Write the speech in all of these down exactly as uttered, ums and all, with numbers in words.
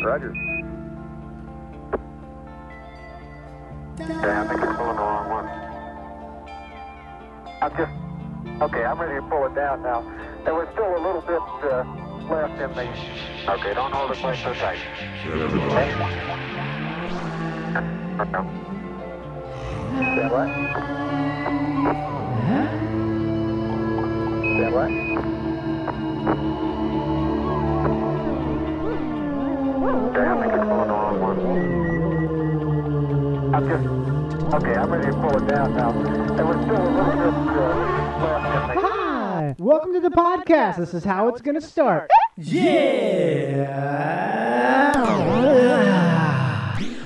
Roger. Okay, I think you're pulling the wrong one. I'm just, okay, I'm ready to pull it down now. There was still a little bit uh, left in the... Okay, don't hold it quite so tight. Stand by. Stand by. Okay, I think it's pulling the wrong one. I'm just... Okay, I'm ready to pull it down now. There was still a little bit uh, left in the... Welcome to the podcast. This is how it's gonna start. Yeah.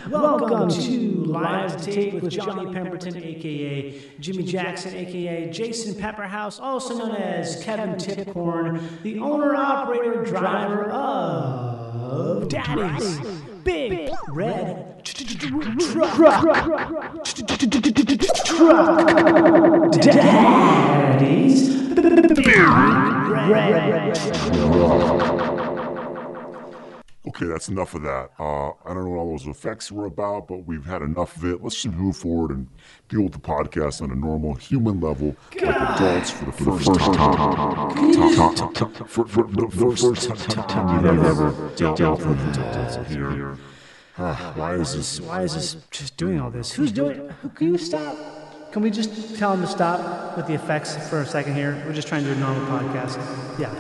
Welcome to Live to Tape with Johnny Pemberton, aka Jimmy Jackson, aka Jason Pepperhouse, also known as Kevin Tickhorn, the owner, operator, driver of Daddy's Big Red Truck. Daddy's. Okay, that's enough of that. Uh, I don't know what all those effects were about, but we've had enough of it. Let's just move forward and deal with the podcast on a normal human level, God. Like adults for the first time. For the first time we've ever dealt with adults here. Why is this? Why is this? Just doing all this? Who's doing it? Who, can you stop? Can we just tell him to stop with the effects for a second here? We're just trying to do a normal podcast. Yeah.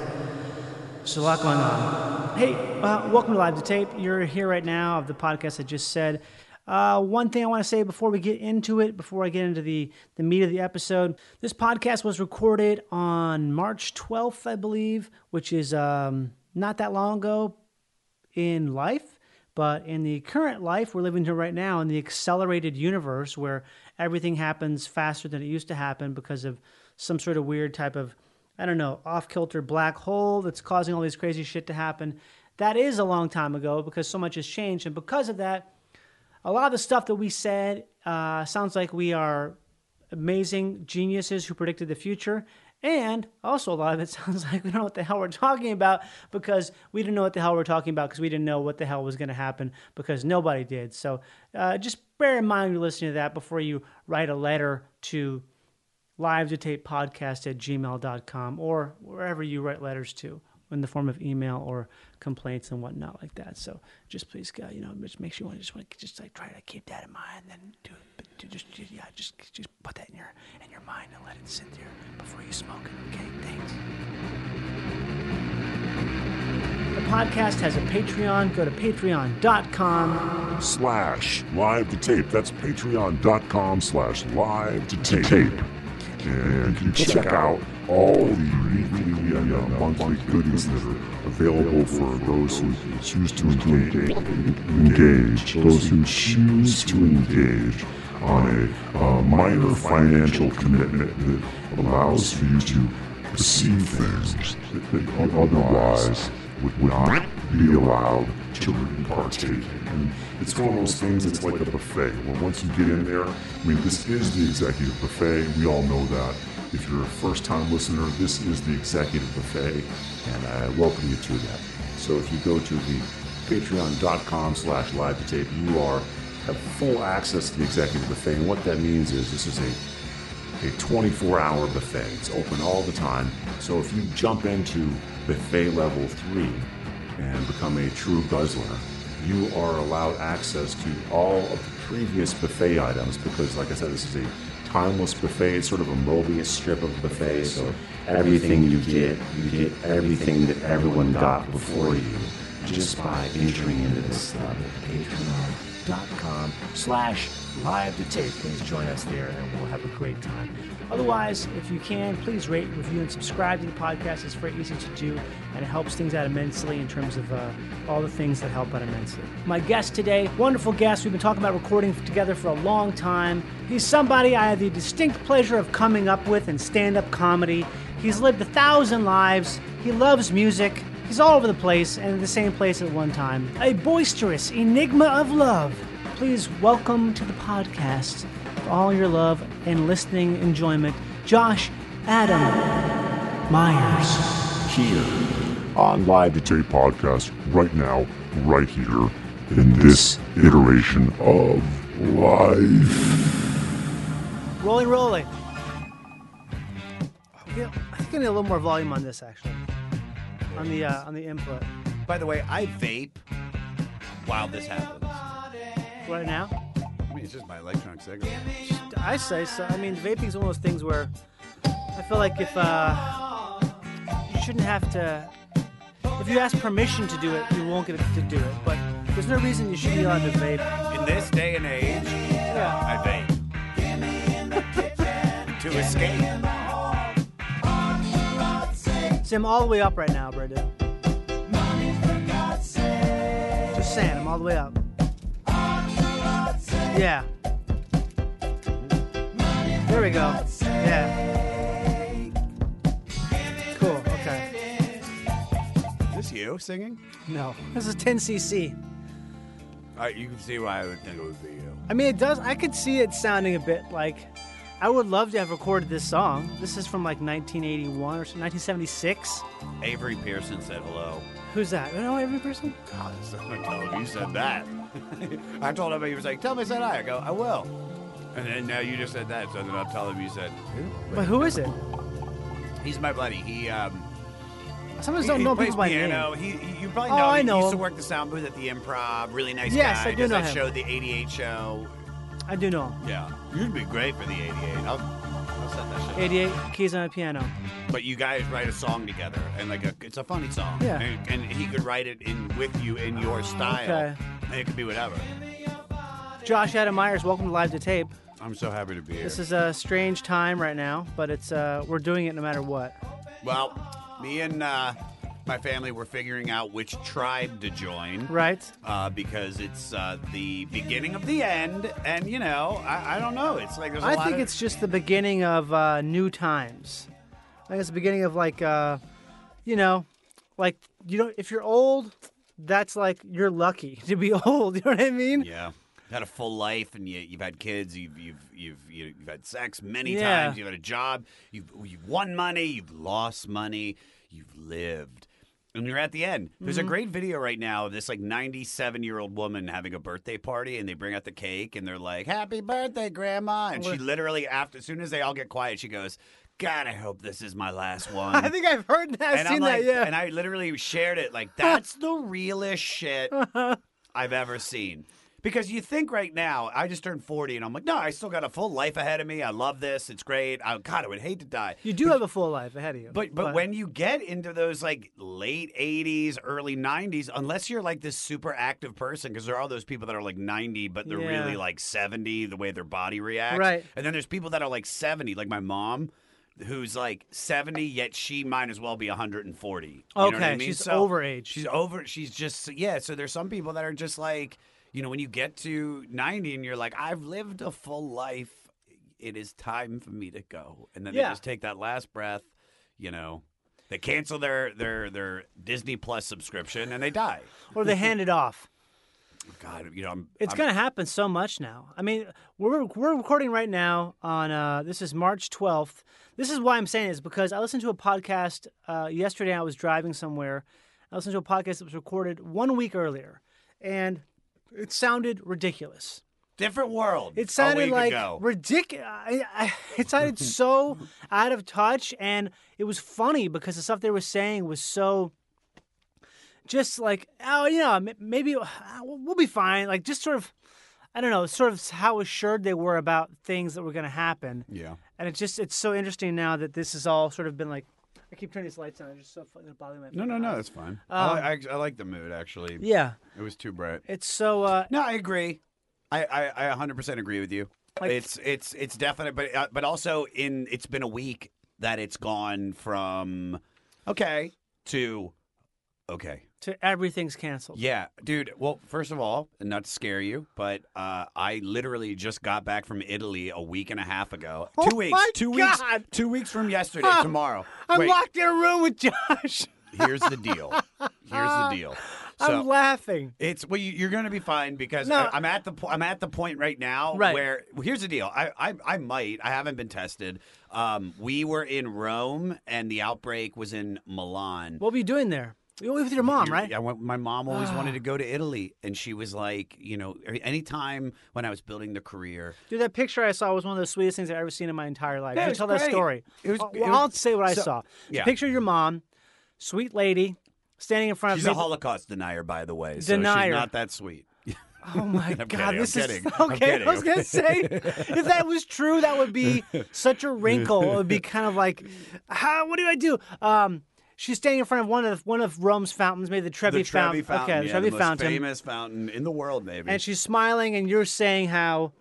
There's a lot going on. Hey, uh, welcome to Live to Tape. You're here right now of the podcast I just said. Uh, one thing I want to say before we get into it, before I get into the, the meat of the episode, this podcast was recorded on March twelfth, I believe, which is um, not that long ago in life. But in the current life we're living in right now, in the accelerated universe where everything happens faster than it used to happen because of some sort of weird type of, I don't know, off-kilter black hole that's causing all these crazy shit to happen. That is a long time ago because so much has changed. And because of that, a lot of the stuff that we said uh, sounds like we are amazing geniuses who predicted the future. And also a lot of it sounds like we don't know what the hell we're talking about because we didn't know what the hell we're talking about because we didn't know what the hell was going to happen because nobody did. So uh, just bear in mind you're listening to that before you write a letter to live to tape podcast at gmail dot com or wherever you write letters to in the form of email or complaints and whatnot like that. So just please, God, you know, just make sure you want to just want to just like try to keep that in mind and then do it. Just, yeah, just, just put that in your, in your mind and let it sit there before you smoke it. Okay, thanks. The podcast has a Patreon. Go to patreon dot com slash live to tape. That's patreon dot com slash live to tape. And you check out all the weekly and monthly goodies that are available for those who choose to engage. Those who choose to engage. On a uh, minor financial commitment that allows for you to receive things that otherwise would not be allowed to partake in. It's one of those things that's like a buffet, where once you get in there, I mean, this is the Executive Buffet, we all know that. If you're a first-time listener, this is the Executive Buffet, and I welcome you to that. So if you go to the patreon dot com slash live to tape, you are have full access to the Executive Buffet. And what that means is this is a, a twenty-four hour buffet. It's open all the time. So if you jump into buffet level three and become a true guzzler, you are allowed access to all of the previous buffet items because, like I said, this is a timeless buffet. It's sort of a Mobius strip of buffet. So everything you get, you get everything that everyone got before you just by entering into this uh, Patreon. Dot com slash live to tape. Please join us there and we'll have a great time. Otherwise, if you can, please rate, review, and subscribe to the podcast. It's very easy to do and it helps things out immensely in terms of uh, all the things that help out immensely. My guest today, wonderful guest. We've been talking about recording together for a long time. He's somebody I had the distinct pleasure of coming up with in stand-up comedy. He's lived a thousand lives. He loves music. He's all over the place and in the same place at one time. A boisterous enigma of love. Please welcome to the podcast, for all your love and listening enjoyment, Josh Adam Myers. Here on Live to Tape podcast right now, right here, in this iteration of life. Rolling, rolling. Yeah, I think I need a little more volume on this, actually, on the uh, on the input. By the way, I vape while this happens. Right now? I mean, it's just my electronic cigarette. I say so. I mean, vaping's one of those things where I feel like if uh, you shouldn't have to, if you ask permission to do it, you won't get to do it. But there's no reason you should be allowed to vape. In this day and age, yeah. I vape to escape. I'm all the way up right now, Brandon. Just saying, I'm all the way up. Yeah. There we go. Yeah. Cool, okay. Is this you singing? No. This is ten C C. Alright, you can see why I would think it would be you. I mean, it does, I could see it sounding a bit like... I would love to have recorded this song. This is from like nineteen eighty-one or nineteen seventy-six. Avery Pearson said hello. Who's that? You know Avery Pearson? God, so I told him you said that. I told him, he was like, tell me I said I. I go, I will. And then now you just said that, so then I'll tell him you said who? But, but who is it? He's my buddy. He, um... Sometimes don't he, know he people by piano. Name. He, you probably know oh, him. I know He used him. to work the sound booth at the Improv. Really nice yes, guy. Yes, I do know him. Show, the eighty-eight show. I do know. Yeah. You'd be great for the eighty-eight. I'll, I'll set that shit eighty-eight up. Keys on a piano. But you guys write a song together, and like a, it's a funny song. Yeah. And, and he could write it in with you in your style. Okay. And it could be whatever. Josh Adam Myers, welcome to Live to Tape. I'm so happy to be here. This is a strange time right now, but it's uh, we're doing it no matter what. Well, me and... Uh, my family were figuring out which tribe to join. Right. Uh, because it's uh, the beginning of the end. And, you know, I, I don't know. It's like there's a I lot think of... it's just the beginning of uh, new times. I think it's the beginning of, like, uh, you know, like, you know, if you're old, that's like you're lucky to be old. You know what I mean? Yeah. Had a full life, and you, you've had kids. You've you've you've you've had sex many yeah. times. You've had a job. You've you've won money. You've lost money. You've lived. And you're at the end. There's mm-hmm. a great video right now of this like ninety-seven-year-old woman having a birthday party, and they bring out the cake, and they're like, "Happy birthday, Grandma!" And she literally, after as soon as they all get quiet, she goes, "God, I hope this is my last one." I think I've heard that, and seen I'm like, that, yeah. And I literally shared it like, "That's the realest shit I've ever seen." Because you think right now, I just turned forty, and I'm like, no, I still got a full life ahead of me. I love this. It's great. I, God, I would hate to die. You do but, have a full life ahead of you. But, but but when you get into those, like, late eighties, early nineties, unless you're, like, this super active person, because there are those people that are, like, ninety, but they're yeah. really, like, seventy, the way their body reacts. Right. And then there's people that are, like, seventy, like my mom, who's, like, seventy, yet she might as well be one hundred forty. You okay, know what I mean? She's so, overage. She's over. She's just, yeah, so there's some people that are just, like... You know, when you get to ninety and you're like, I've lived a full life, it is time for me to go. And then yeah. they just take that last breath, you know. They cancel their, their, their Disney Plus subscription and they die. Or they hand it off. God, you know. I'm, it's going to happen so much now. I mean, we're we're recording right now on, uh, this is March twelfth. This is why I'm saying this, because I listened to a podcast uh, yesterday. I was driving somewhere. I listened to a podcast that was recorded one week earlier. And... it sounded ridiculous. Different world. It sounded like ridiculous. It sounded so out of touch, and it was funny because the stuff they were saying was so just like, oh, you know, maybe we'll be fine. Like just sort of, I don't know, sort of how assured they were about things that were going to happen. Yeah. And it's just, it's so interesting now that this has all sort of been like, I keep turning these lights on. It's just so fucking bothering my No, no, no. That's fine. Um, I, I, I like the mood, actually. Yeah. It was too bright. It's so... Uh, no, I agree. I, I, I one hundred percent agree with you. Like, it's it's it's definite, but uh, but also in it's been a week that it's gone from okay to okay. To everything's canceled. Yeah. Dude, well, first of all, and not to scare you, but uh, I literally just got back from Italy a week and a half ago. Oh two weeks. My two God. weeks. Two weeks from yesterday, oh, tomorrow. I'm Wait. locked in a room with Josh. Here's the deal. Here's the deal. So I'm laughing. It's well, you, you're going to be fine because no. I, I'm at the po- I'm at the point right now right. where well, here's the deal. I, I I might I haven't been tested. Um, we were in Rome and the outbreak was in Milan. What were you doing there? You went with your mom, right? I went, my mom always ah. wanted to go to Italy, and she was like, you know, anytime when I was building the career. Dude, that picture I saw was one of the sweetest things I've ever seen in my entire life. Yeah, you tell great. that story. It was, well, it was, I'll say what so, I saw. Yeah. Picture your mom, sweet lady, standing in front she's of me. She's a Holocaust denier, by the way, denier. so she's not that sweet. Oh my God! Kidding, this I'm is kidding. okay. Kidding, I was okay. gonna say, if that was true, that would be such a wrinkle. It would be kind of like, how? What do I do? Um, she's standing in front of one of one of Rome's fountains, maybe the Trevi, the Trevi Fountain. fountain okay, yeah, the Trevi the Fountain, most famous fountain in the world, maybe. And she's smiling, and you're saying how,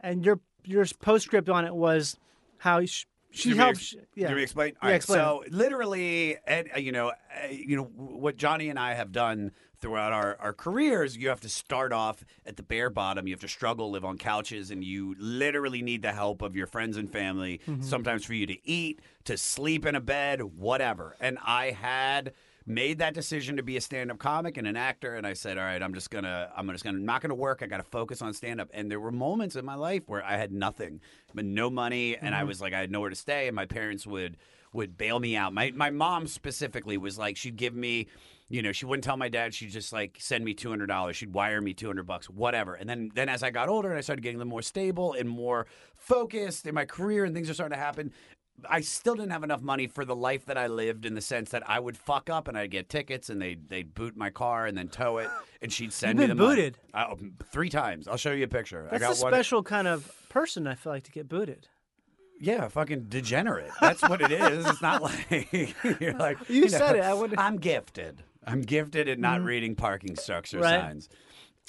and your your postscript on it was how. She, She do helps. Ex- yeah. Do we explain? All yeah, right. Explain. So literally, and, uh, you know, uh, you know what Johnny and I have done throughout our, our careers. You have to start off at the bare bottom. You have to struggle, live on couches, and you literally need the help of your friends and family. Mm-hmm. Sometimes for you to eat, to sleep in a bed, whatever. And I had made that decision to be a stand-up comic and an actor, and I said, all right, I'm just gonna, I'm just gonna, I'm not gonna work. I gotta focus on stand-up. And there were moments in my life where I had nothing, but no money, and mm-hmm. I was like, I had nowhere to stay, and my parents would would bail me out. My my mom specifically was like, she'd give me, you know, she wouldn't tell my dad. She'd just like send me two hundred dollars. She'd wire me two hundred bucks, whatever. And then then as I got older and I started getting a little more stable and more focused in my career, and things are starting to happen. I still didn't have enough money for the life that I lived, in the sense that I would fuck up and I'd get tickets and they'd, they'd boot my car and then tow it, and she'd send You've been me the booted. money. booted? Three times. I'll show you a picture. That's I got a one. special kind of person I feel like to get booted. Yeah, fucking degenerate. That's what it is. It's not like... you're like you, you said know, it. I wouldn't... I'm gifted. I'm gifted at not mm-hmm. reading parking structure right. signs.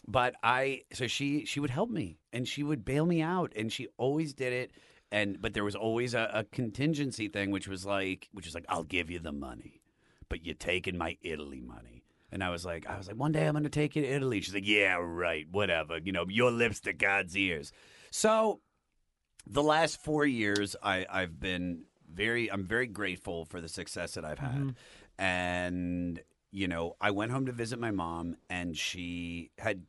But I... So she, she would help me, and she would bail me out, and she always did it. And but there was always a, a contingency thing, which was like, which was like, I'll give you the money, but you're taking my Italy money. And I was like, I was like, one day I'm gonna take you to Italy. She's like, yeah, right, whatever. You know, your lips to God's ears. So, the last four years, I, I've been very, I'm very grateful for the success that I've had. Mm-hmm. And you know, I went home to visit my mom, and she had.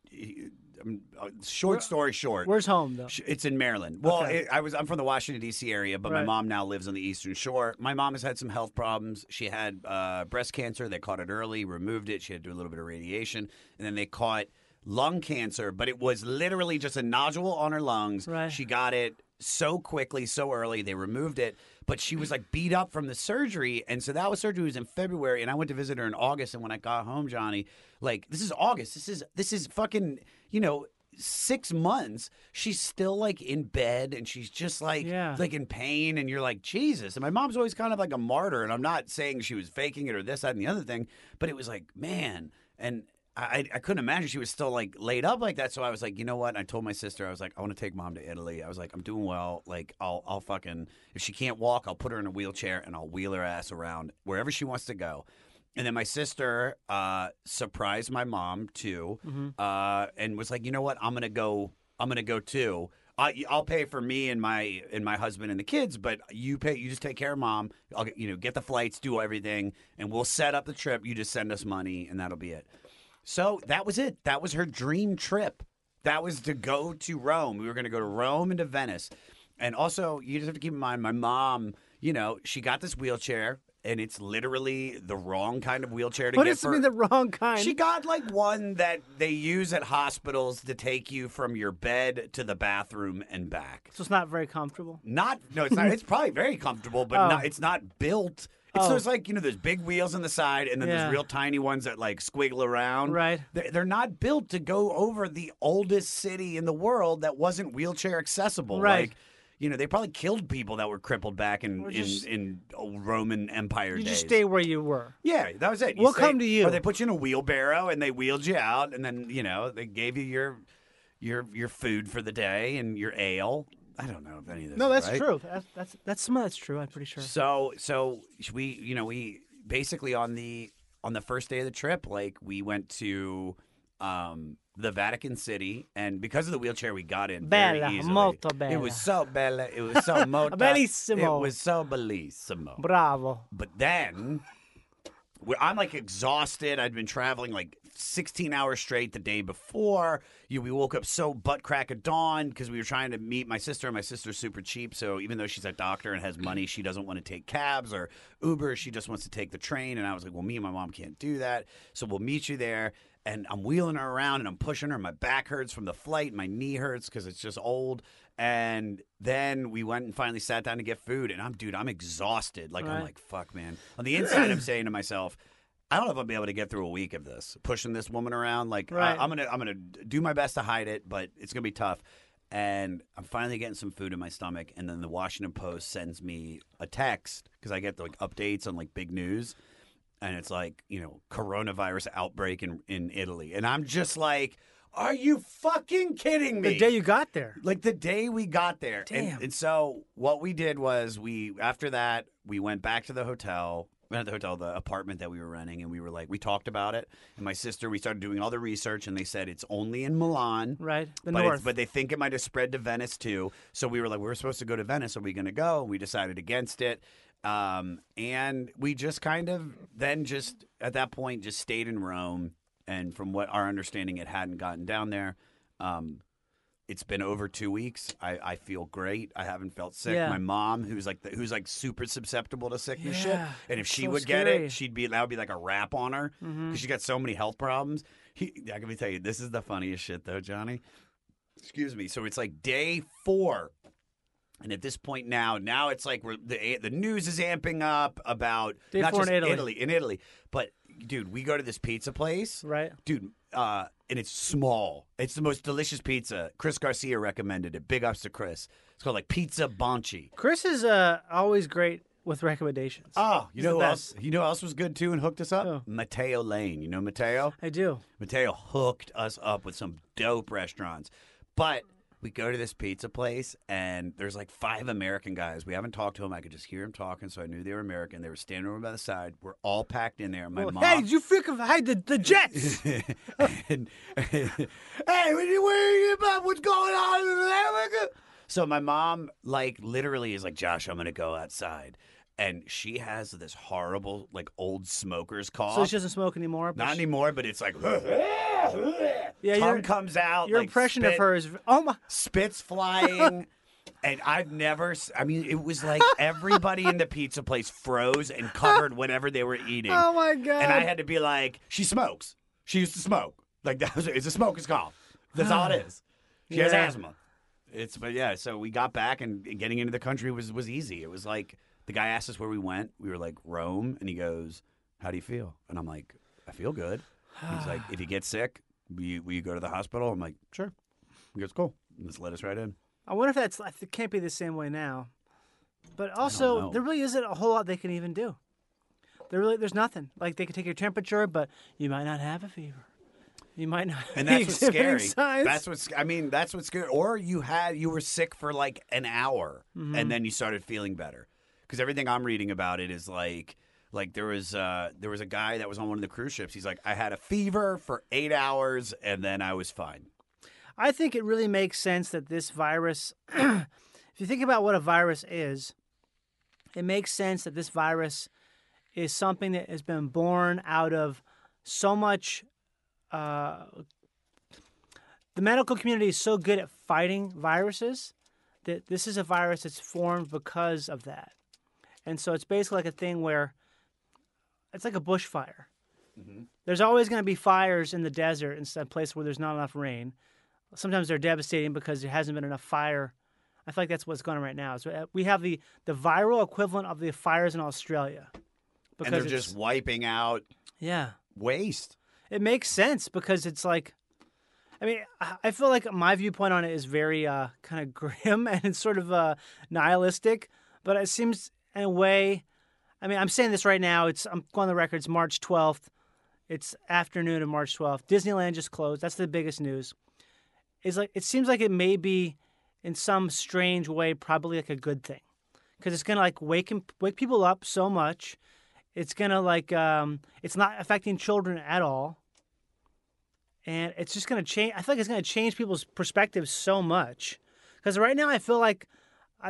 Short story short. Where's home, though? It's in Maryland. Well, okay. it, I was, I'm from the Washington, D C area, but right. my mom now lives on the Eastern Shore. My mom has had some health problems. She had uh, breast cancer. They caught it early, removed it. She had to do a little bit of radiation. And then they caught lung cancer, but it was literally just a nodule on her lungs. Right. She got it so quickly, so early. They removed it. But she was like beat up from the surgery, and so that was surgery was in February, and I went to visit her in August. And when I got home, Johnny, like this is August, this is this is fucking, you know, six months. She's still like in bed, and she's just like yeah. like in pain, and you're like Jesus. And my mom's always kind of like a martyr, and I'm not saying she was faking it or this, that, and the other thing, but it was like man, and I I couldn't imagine she was still like laid up like that. So I was like, you know what? And I told my sister, I was like, I want to take mom to Italy. I was like, I'm doing well. Like I'll I'll fucking, if she can't walk, I'll put her in a wheelchair and I'll wheel her ass around wherever she wants to go. And then my sister uh, surprised my mom too, mm-hmm. uh, and was like, you know what? I'm gonna go. I'm gonna go too. I, I'll pay for me and my and my husband and the kids, but you pay. You just take care of mom. I'll get, you know, get the flights, do everything, and we'll set up the trip. You just send us money, and that'll be it. So that was it. That was her dream trip. That was to go to Rome. We were going to go to Rome and to Venice. And also, you just have to keep in mind, my mom, you know, she got this wheelchair, and it's literally the wrong kind of wheelchair to what get for. What does it mean, the wrong kind? She got, like, one that they use at hospitals to take you from your bed to the bathroom and back. So it's not very comfortable? Not. No, it's not. It's probably very comfortable, but oh. not, it's not built. It's oh. those like, you know, there's big wheels on the side, and then yeah. there's real tiny ones that like squiggle around. Right. They're, they're not built to go over the oldest city in the world that wasn't wheelchair accessible. Right. Like, you know, they probably killed people that were crippled back in just, in, in Roman Empire you days. You just stay where you were. Yeah, that was it. You we'll stay, come to you. Or they put you in a wheelbarrow, and they wheeled you out, and then, you know, they gave you your your your food for the day and your ale. I don't know if any of this. No, that's right? true. That's, that's that's some of that's true. I'm pretty sure. So so we you know we basically on the on the first day of the trip, like we went to um, the Vatican City, and because of the wheelchair, we got in bella, very easily. Molto bella. It was so bella. It was so molto. Bellissimo. It was so bellissimo. Bravo. But then I'm like exhausted. I'd been traveling like sixteen hours straight the day before. You, we woke up so butt crack at dawn because we were trying to meet my sister. My sister's super cheap, so even though she's a doctor and has money, she doesn't want to take cabs or Uber. She just wants to take the train. And I was like, well, me and my mom can't do that, so we'll meet you there. And I'm wheeling her around and I'm pushing her. My back hurts from the flight. My knee hurts because it's just old. And then we went and finally sat down to get food. And I'm, dude, I'm exhausted. Like, right. I'm like, fuck, man. On the inside, I'm saying to myself, I don't know if I'll be able to get through a week of this. Pushing this woman around. Like, right. I, I'm gonna, I'm gonna do my best to hide it, but it's going to be tough. And I'm finally getting some food in my stomach. And then the Washington Post sends me a text because I get the, like, updates on, like, big news. And it's like, you know, coronavirus outbreak in, in Italy. And I'm just like, are you fucking kidding me? The day you got there. Like, the day we got there. Damn. And, and so what we did was we, after that, we went back to the hotel. Not the hotel, the apartment that we were renting. And we were like, we talked about it. And my sister, we started doing all the research. And they said it's only in Milan. Right, the but north. But they think it might have spread to Venice, too. So we were like, we were supposed to go to Venice. Are we going to go? We decided against it. Um, and we just kind of then just at that point just stayed in Rome. And from what our understanding, it hadn't gotten down there. Um, it's been over two weeks. I, I feel great. I haven't felt sick. Yeah. My mom, who's like the, who's like super susceptible to sickness, yeah, shit. And if she so would scary. get it, she'd be, that would be like a wrap on her because mm-hmm. she got so many health problems. He, I can tell you, this is the funniest shit though, Johnny. Excuse me. So it's like day four. And at this point now, now it's like we're, the the news is amping up about Day not just in Italy. Italy, in Italy. But, dude, we go to this pizza place. Right. Dude, uh, and it's small. It's the most delicious pizza. Chris Garcia recommended it. Big ups to Chris. It's called, like, Pizza Bonci. Chris is uh, always great with recommendations. Oh, you He's know who else? You know who else was good, too, and hooked us up? Oh. Matteo Lane. You know Matteo? I do. Matteo hooked us up with some dope restaurants. But... we go to this pizza place, and there's like five American guys. We haven't talked to them. I could just hear them talking, so I knew they were American. They were standing over by the side. We're all packed in there. My well, mom, hey, did you freaking hide the, the Jets? and, and, hey, what are you about? What's going on in America? So my mom, like, literally is like, Josh, I'm going to go outside. And she has this horrible, like, old smoker's cough. So she doesn't smoke anymore? Not she... anymore, but it's like... yeah, tongue comes out. Your like, impression spit, of her is... oh my... spits flying. And I've never... I mean, it was like everybody in the pizza place froze and covered whatever they were eating. Oh, my God. And I had to be like, she smokes. She used to smoke. Like, that was, it's a smoker's cough. That's all it is. She yeah. has asthma. It's But, yeah, so we got back, and getting into the country was, was easy. It was like... the guy asked us where we went. We were like, Rome. And he goes, how do you feel? And I'm like, I feel good. He's like, if you get sick, will you, will you go to the hospital? I'm like, sure. He goes, cool. Just let us right in. I wonder if that's, it can't be the same way now. But also, there really isn't a whole lot they can even do. There really, There's nothing. Like, they can take your temperature, but you might not have a fever. You might not. And that's what's scary. Signs. That's what's, I mean, that's what's scary. Or you had, you were sick for like an hour, mm-hmm. and then you started feeling better. Because everything I'm reading about it is like, like there was uh, there was a guy that was on one of the cruise ships. He's like, I had a fever for eight hours, and then I was fine. I think it really makes sense that this virus, if you think about what a virus is, it makes sense that this virus is something that has been born out of so much, uh, the medical community is so good at fighting viruses that this is a virus that's formed because of that. And so it's basically like a thing where it's like a bushfire. Mm-hmm. There's always going to be fires in the desert in some place where there's not enough rain. Sometimes they're devastating because there hasn't been enough fire. I feel like that's what's going on right now. So we have the, the viral equivalent of the fires in Australia. Because and they're just wiping out yeah. waste. It makes sense because it's like, I mean, I feel like my viewpoint on it is very uh, kind of grim and it's sort of uh, nihilistic, but it seems... in a way, I mean, I'm saying this right now. It's I'm going on the record. It's March twelfth. It's afternoon of March twelfth. Disneyland just closed. That's the biggest news. It's like it seems like it may be, in some strange way, probably like a good thing, because it's gonna like wake wake people up so much. It's gonna like um, it's not affecting children at all, and it's just gonna change. I feel like it's gonna change people's perspectives so much, because right now I feel like.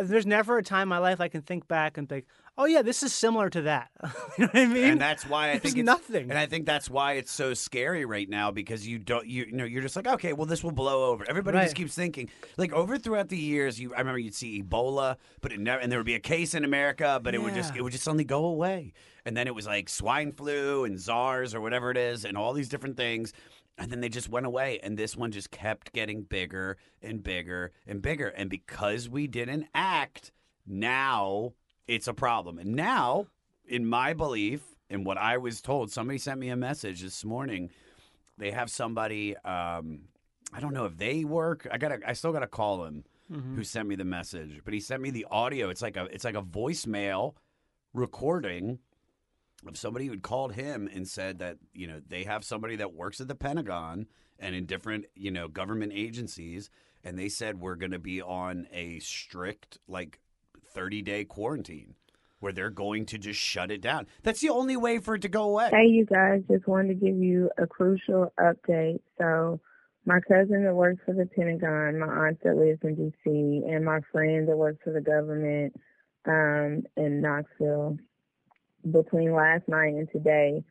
There's never a time in my life I can think back and think, oh yeah, this is similar to that. You know what I mean? And that's why I There's think it's nothing. And I think that's why it's so scary right now, because you don't, you, you know, you're just like, okay, well, this will blow over. Everybody right. just keeps thinking like over throughout the years. You, I remember you'd see Ebola, but it never, and there would be a case in America, but yeah. it would just, it would just suddenly go away. And then it was like swine flu and SARS or whatever it is, and all these different things. And then they just went away, and this one just kept getting bigger and bigger and bigger. And because we didn't act, now it's a problem. And now, in my belief, and what I was told, somebody sent me a message this morning. They have somebody, um, I don't know if they work. I gotta, I still got to call him mm-hmm. who sent me the message. But he sent me the audio. It's like a, it's like a voicemail recording of somebody who had called him and said that, you know, they have somebody that works at the Pentagon and in different, you know, government agencies, and they said we're going to be on a strict, like, thirty-day quarantine where they're going to just shut it down. That's the only way for it to go away. Hey, you guys, just wanted to give you a crucial update. So my cousin that works for the Pentagon, my aunt that lives in D C, and my friend that works for the government um, in Knoxville, between last night and today,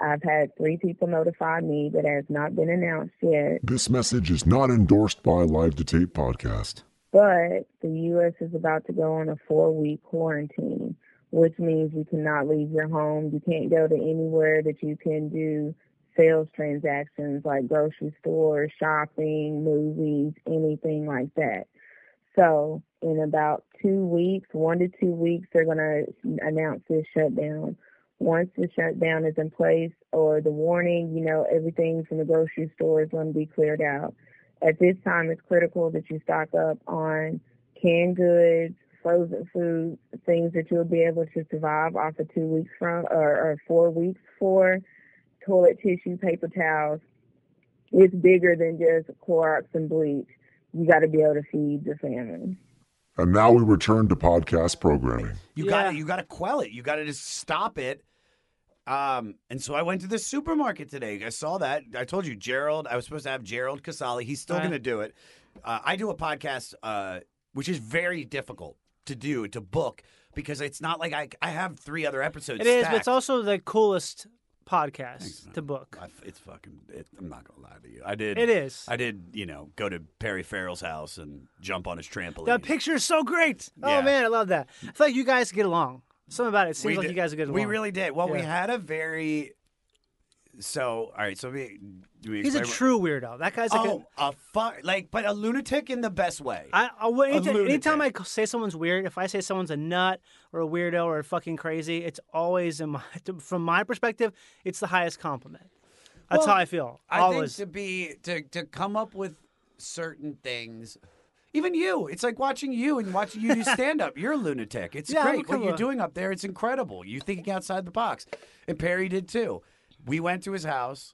I've had three people notify me that has not been announced yet. This message is not endorsed by Live to Tape podcast. But the U S is about to go on a four-week quarantine, which means you cannot leave your home. You can't go to anywhere that you can do sales transactions like grocery stores, shopping, movies, anything like that. So in about two weeks, one to two weeks, they're going to announce this shutdown. Once the shutdown is in place or the warning, you know, everything from the grocery store is going to be cleared out. At this time, it's critical that you stock up on canned goods, frozen foods, things that you'll be able to survive off of two weeks from or, or four weeks for, toilet tissue, paper towels. It's bigger than just Clorox and bleach. You got to be able to feed your family. And now we return to podcast programming. You yeah. got to, you got to quell it. You got to just stop it. Um, and so I went to the supermarket today. I saw that. I told you, Gerald. I was supposed to have Gerald Casale. He's still right. going to do it. Uh, I do a podcast, uh, which is very difficult to do, to book, because it's not like I I have three other episodes. It is, stacked. But it's also the coolest podcast Thanks, to book. I, it's fucking. It, I'm not gonna lie to you. I did. It is. I did. You know, go to Perry Farrell's house and jump on his trampoline. That picture is so great. Yeah. Oh man, I love that. I feel like you guys get along. Something about it, it seems we like did. You guys are good. We really did. Well, yeah. we had a very. So all right. So we. we He's a true weirdo. That guy's like oh, a, a fuck. Like, but a lunatic in the best way. I, I anytime, anytime I say someone's weird, if I say someone's a nut or a weirdo or fucking crazy, it's always in my, from my perspective, it's the highest compliment. That's well, how I feel. Always. I think to be to to come up with certain things. Even you, it's like watching you and watching you do stand-up. You're a lunatic. It's yeah, great. What you're doing up there, it's incredible. You're thinking outside the box. And Perry did, too. We went to his house.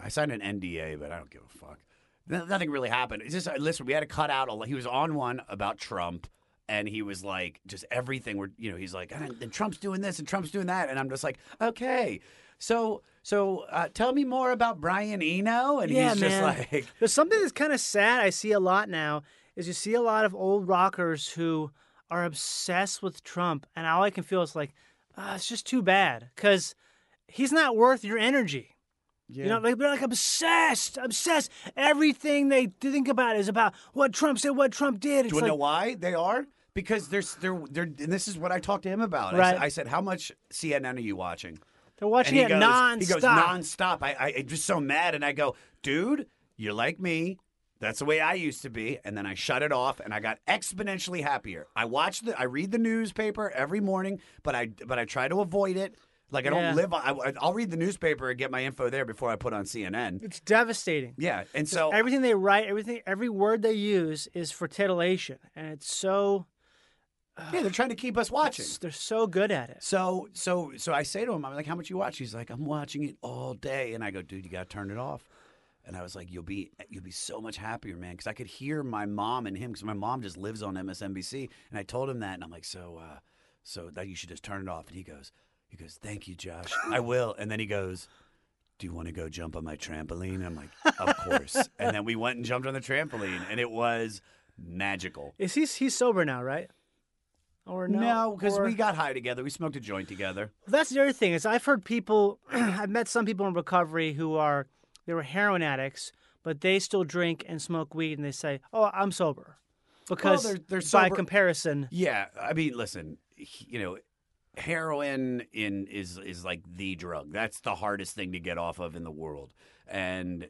I signed an N D A, but I don't give a fuck. Nothing really happened. It's just, listen, we had to cut out. A, he was on one about Trump, and he was like, just everything. We're, you know, he's like, and Trump's doing this, and Trump's doing that. And I'm just like, okay. So... So uh, tell me more about Brian Eno. And yeah, he's just man. like... There's something that's kind of sad I see a lot now is you see a lot of old rockers who are obsessed with Trump. And all I can feel is like, oh, it's just too bad because he's not worth your energy. Yeah. You know, like, they're like obsessed, obsessed. Everything they think about is about what Trump said, what Trump did. It's Do you like, know why they are? Because there's, they're, they're, and this is what I talked to him about. Right. I said, I said, how much C N N are you watching? They're watching it nonstop. He goes nonstop. I, I, I'm just so mad, and I go, dude, you're like me. That's the way I used to be, and then I shut it off, and I got exponentially happier. I watch the, I read the newspaper every morning, but I, but I try to avoid it. Like I yeah. don't live. I, I'll read the newspaper and get my info there before I put on C N N. It's devastating. Yeah, and so everything they write, everything, every word they use is for titillation, and it's so. Yeah, they're trying to keep us watching. It's, they're so good at it. So, so, so I say to him, I'm like, "How much you watch?" He's like, "I'm watching it all day." And I go, "Dude, you got to turn it off." And I was like, "You'll be, you'll be so much happier, man." Because I could hear my mom and him. Because my mom just lives on M S N B C. And I told him that, and I'm like, "So, uh, so that you should just turn it off." And he goes, "He goes, thank you, Josh. I will." And then he goes, "Do you want to go jump on my trampoline?" And I'm like, "Of course." And then we went and jumped on the trampoline, and it was magical. Is he? He's sober now, right? Or no? No, because or... we got high together. We smoked a joint together. That's the other thing is I've heard people, I've met some people in recovery who are, they were heroin addicts, but they still drink and smoke weed, and they say, oh, I'm sober. Because well, they're, they're sober. By comparison. Yeah. I mean, listen, you know, heroin in is is like the drug. That's the hardest thing to get off of in the world. And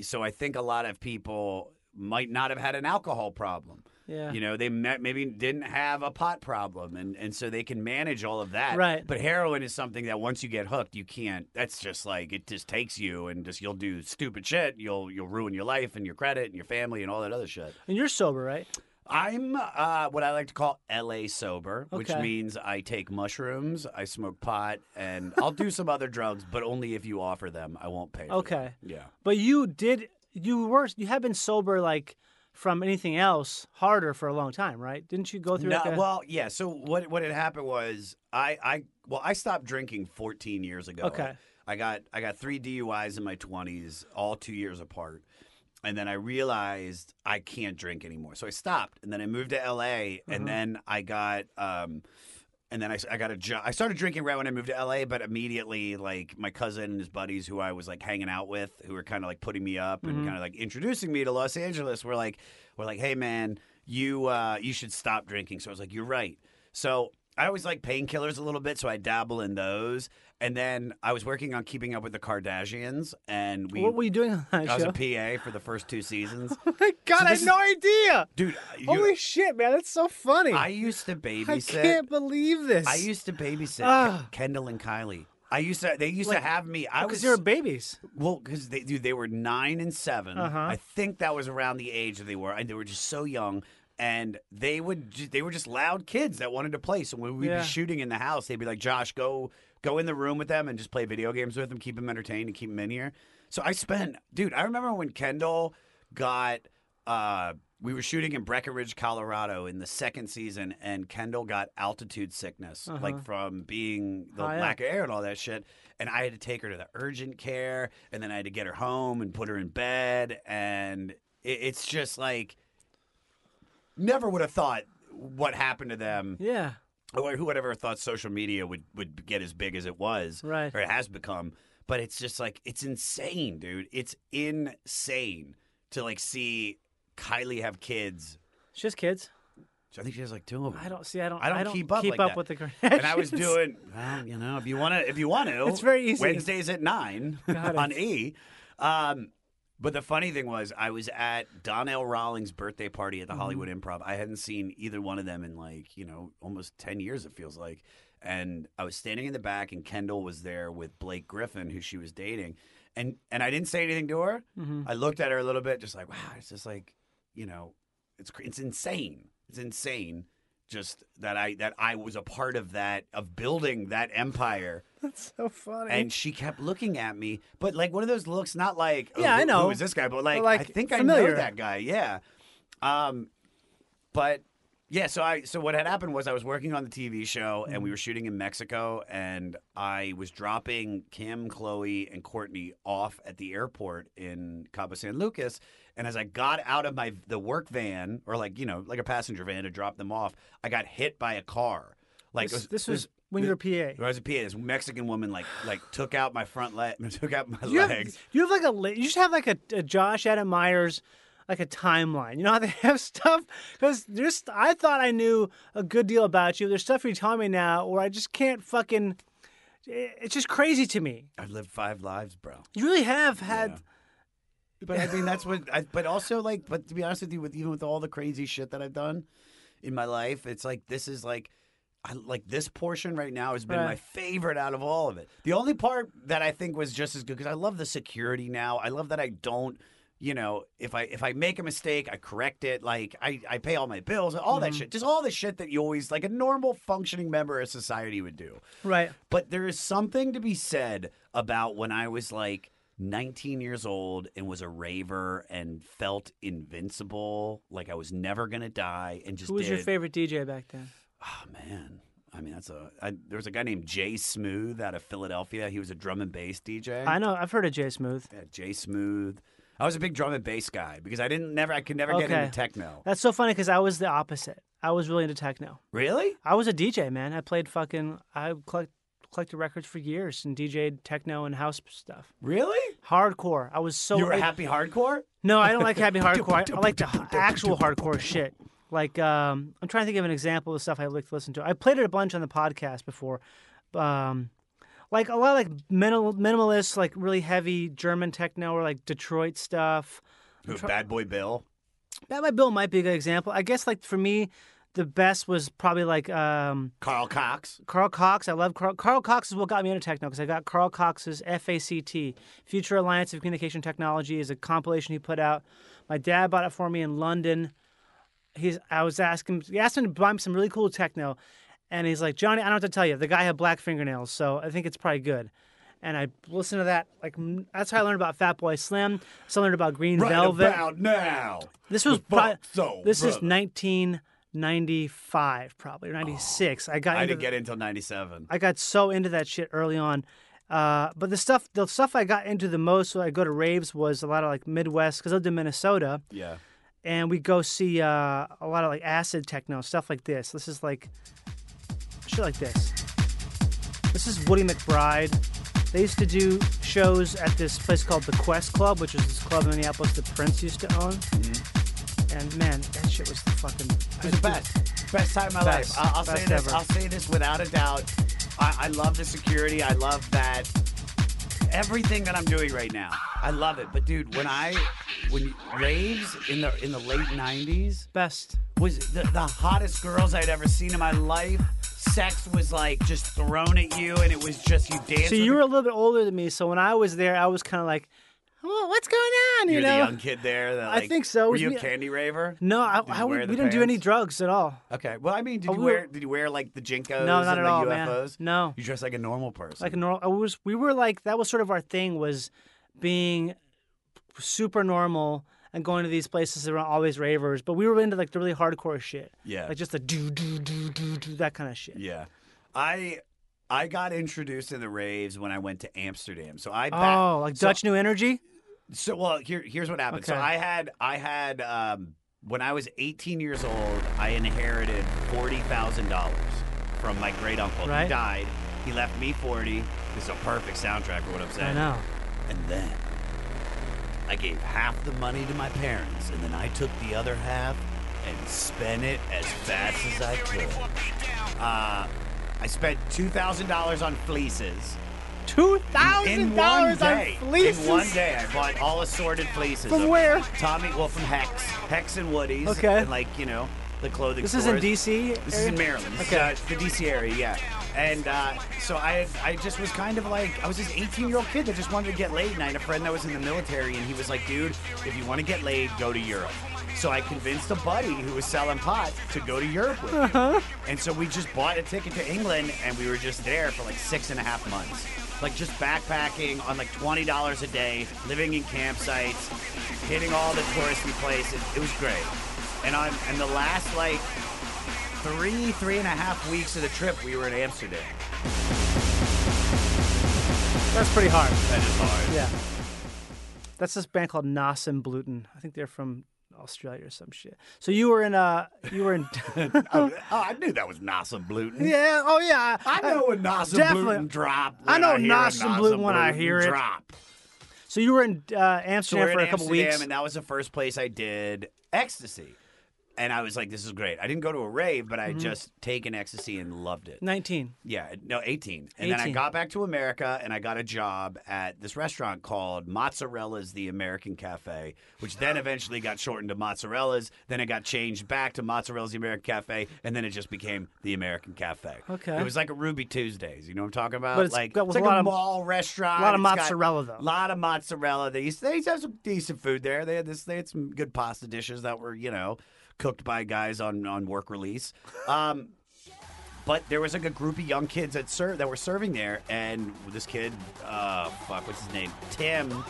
so I think a lot of people might not have had an alcohol problem. Yeah. You know, they met, maybe didn't have a pot problem, and, and so they can manage all of that. Right. But heroin is something that once you get hooked, you can't. That's just like, it just takes you, and just you'll do stupid shit. You'll you'll ruin your life and your credit and your family and all that other shit. And you're sober, right? I'm uh, what I like to call L A sober, okay. Which means I take mushrooms, I smoke pot, and I'll do some other drugs, but only if you offer them. I won't pay for okay. them. Yeah. But you did, you were, you have been sober, like, from anything else harder for a long time, right? Didn't you go through no, like a... Well, yeah. So what what had happened was I, I well I stopped drinking fourteen years ago. Okay. I got I got three D U Is in my twenties, all two years apart. And then I realized I can't drink anymore. So I stopped, and then I moved to L A, and mm-hmm. then I got um and then I, I got a job. I started drinking right when I moved to L A, but immediately, like, my cousin and his buddies who I was, like, hanging out with, who were kind of, like, putting me up and mm-hmm. kind of, like, introducing me to Los Angeles, were like, were like, hey, man, you uh, you should stop drinking. So I was like, you're right. So I always like painkillers a little bit, so I dabble in those. And then I was working on Keeping Up with the Kardashians, and we... What were you doing on that I show? Was a P A for the first two seasons. Oh, my God, so I had no idea! Dude, you, holy shit, man, that's so funny. I used to babysit... I can't believe this. I used to babysit uh, Kendall and Kylie. I used to... They used like, to have me... I Because they were babies. Well, because they, dude, they were nine and seven. Uh-huh. I think that was around the age that they were, and they were just so young. And they would, they were just loud kids that wanted to play. So when we'd yeah. be shooting in the house, they'd be like, Josh, go... go in the room with them and just play video games with them, keep them entertained and keep them in here. So I spent, dude, I remember when Kendall got, uh, we were shooting in Breckenridge, Colorado in the second season, and Kendall got altitude sickness, uh-huh. like from being the High lack up. Of air and all that shit. And I had to take her to the urgent care, and then I had to get her home and put her in bed. And it, it's just like, never would have thought what happened to them. Yeah. Or who would ever thought social media would, would get as big as it was, right. or it has become. But it's just like, it's insane, dude. It's insane to, like, see Kylie have kids. She has kids. I think she has like two of them. I don't see. I don't. I don't, I don't keep up, keep like up that. With the Kardashians. And I was doing, well, you know, if you want to, if you want to, it's very easy. Wednesdays at nine on E. Um, But the funny thing was, I was at Donnell Rawlings' birthday party at the mm-hmm. Hollywood Improv. I hadn't seen either one of them in, like, you know, almost ten years, it feels like. And I was standing in the back, and Kendall was there with Blake Griffin, who she was dating. And and I didn't say anything to her. Mm-hmm. I looked at her a little bit, just like, wow, it's just like, you know, it's it's insane. It's insane just that I that I was a part of that, of building that empire. That's so funny. And she kept looking at me, but like one of those looks, not like, oh, yeah, who, I know. Who is this guy? But like, like I think familiar. I know that guy. Yeah. Um, but yeah, so I, so what had happened was I was working on the T V show mm-hmm. and we were shooting in Mexico, and I was dropping Kim, Chloe, and Courtney off at the airport in Cabo San Lucas. And as I got out of my, the work van, or like, you know, like a passenger van to drop them off, I got hit by a car. Like this, it was, this was, when you were a P A. When I was a P A, this Mexican woman like like took out my front leg, took out my you legs. Have, you have like a, you should have like a, a Josh Adam Myers, like a timeline. You know how they have stuff? Because there's, I thought I knew a good deal about you. There's stuff you're telling me now where I just can't fucking, it's just crazy to me. I've lived five lives, bro. You really have had. Yeah. But I mean, that's what, I, but also like, but to be honest with you, with even with all the crazy shit that I've done in my life, it's like, this is like, I, like this portion right now has been right. my favorite out of all of it. The only part that I think was just as good, because I love the security now. I love that I don't, you know, if I if I make a mistake, I correct it. Like I, I pay all my bills, all mm-hmm. that shit, just all the shit that you always like a normal functioning member of society would do. Right. But there is something to be said about when I was like nineteen years old and was a raver and felt invincible, like I was never gonna die, and just. Who was did. Your favorite D J back then? Oh, man. I mean, that's a. I, there was a guy named Jay Smooth out of Philadelphia. He was a drum and bass D J. I know. I've heard of Jay Smooth. Yeah, Jay Smooth. I was a big drum and bass guy because I didn't never. I could never okay. get into techno. That's so funny because I was the opposite. I was really into techno. Really? I was a D J, man. I played fucking, I collect, collected records for years and D J'd techno and house stuff. Really? Hardcore. I was so... You were like, happy hardcore? No, I don't like happy hardcore. I, I like the actual hardcore shit. Like, um, I'm trying to think of an example of stuff I like to listen to. I played it a bunch on the podcast before. Um, like, a lot of, like, minimal, minimalist, like, really heavy German techno or, like, Detroit stuff. Ooh, try- Bad Boy Bill? Bad Boy Bill might be a good example. I guess, like, for me... The best was probably like... Um, Carl Cox. Carl Cox. I love Carl. Carl Cox is what got me into techno because I got Carl Cox's F A C T, Future Alliance of Communication Technology, is a compilation he put out. My dad bought it for me in London. He's. I was asking... He asked him to buy me some really cool techno. And he's like, Johnny, I don't have to tell you. The guy had black fingernails, so I think it's probably good. And I listened to that. Like, that's how I learned about Fatboy Slim. So I learned about Green right Velvet. Right about now. This was... Pro- so, this brother. Is nineteen... ninety-five probably or ninety-six. Oh, I got. I didn't the, get until ninety-seven. I got so into that shit early on, uh, but the stuff, the stuff I got into the most when I go to raves was a lot of like Midwest because I lived in Minnesota. Yeah, and we go see uh, a lot of like acid techno stuff like this. This is like shit like this. This is Woody McBride. They used to do shows at this place called the Quest Club, which is this club in Minneapolis that Prince used to own. Mm-hmm. And man, that shit was the fucking... It was the best. Best time of my best, life. I'll, I'll say this. Ever. I'll say this without a doubt. I, I love the security. I love that. Everything that I'm doing right now. I love it. But dude, when I... When raves in the in the late nineties... Best. Was the, the hottest girls I'd ever seen in my life. Sex was like just thrown at you and it was just you dancing. So you were a little bit older than me. So when I was there, I was kind of like... Well, what's going on? You You're know? the young kid there. That, like, I think so. Were you me... a candy raver? No, I, did I, we pants? didn't do any drugs at all. Okay. Well, I mean, did oh, you we were... wear? Did you wear like the J N C Os no, not and at the all, U F Os? Man. No. You dressed like a normal person. Like a normal. I was. We were like that was sort of our thing was being super normal and going to these places that were always ravers, but we were into like the really hardcore shit. Yeah. Like just the do do do do do that kind of shit. Yeah. I. I got introduced to the raves when I went to Amsterdam. So I back, oh, like Dutch so, New Energy. So well, here here's what happened. Okay. So I had I had um, when I was eighteen years old, I inherited forty thousand dollars from my great uncle right. who died. He left me forty. This is a perfect soundtrack for what I'm saying. I know. And then I gave half the money to my parents, and then I took the other half and spent it as fast as I could. Uh, I spent two thousand dollars on fleeces. two thousand dollars on fleeces? In one day, I bought all assorted fleeces. From where? Tommy, well, from Hex. Hex and Woody's. Okay. And, like, you know, the clothing this stores. This is in D C? Area? This is in Maryland. Okay. Uh, the D C area, yeah. And uh, so I I just was kind of like, I was this eighteen-year-old kid that just wanted to get laid. And I had a friend that was in the military, and he was like, dude, if you want to get laid, go to Europe. So I convinced a buddy who was selling pot to go to Europe with me. Uh-huh. And so we just bought a ticket to England, and we were just there for like six and a half months. Like just backpacking on like twenty dollars a day, living in campsites, hitting all the touristy places. It was great. And on and the last like three, three and a half weeks of the trip, we were in Amsterdam. That's pretty hard. That is hard. Yeah. That's this band called Nas and Bluten. I think they're from... Australia or some shit. So you were in uh you were in oh, I knew that was Nas and Bluten. Yeah, oh yeah. I, I know when Nas and Bluten dropped. I know Nas and Bluten when I hear it. Drop. So you were in uh, Amsterdam so in for a couple Amsterdam, weeks. And that was the first place I did ecstasy. And I was like, this is great. I didn't go to a rave, but I mm-hmm. just taken ecstasy and loved it. nineteen. Yeah, no, eighteen. And eighteen. Then I got back to America, and I got a job at this restaurant called Mozzarella's the American Cafe, which then eventually got shortened to Mozzarella's. Then it got changed back to Mozzarella's the American Cafe, and then it just became the American Cafe. Okay. It was like a Ruby Tuesdays. You know what I'm talking about? But it's like, got, it's like a, a of, mall restaurant. A lot of it's mozzarella, got, though. A lot of mozzarella. They used, they used to have some decent food there. They had, this, they had some good pasta dishes that were, you know, cooked by guys on, on work release. Um, but there was like a group of young kids that served that were serving there, and this kid, uh, fuck, what's his name? Tim,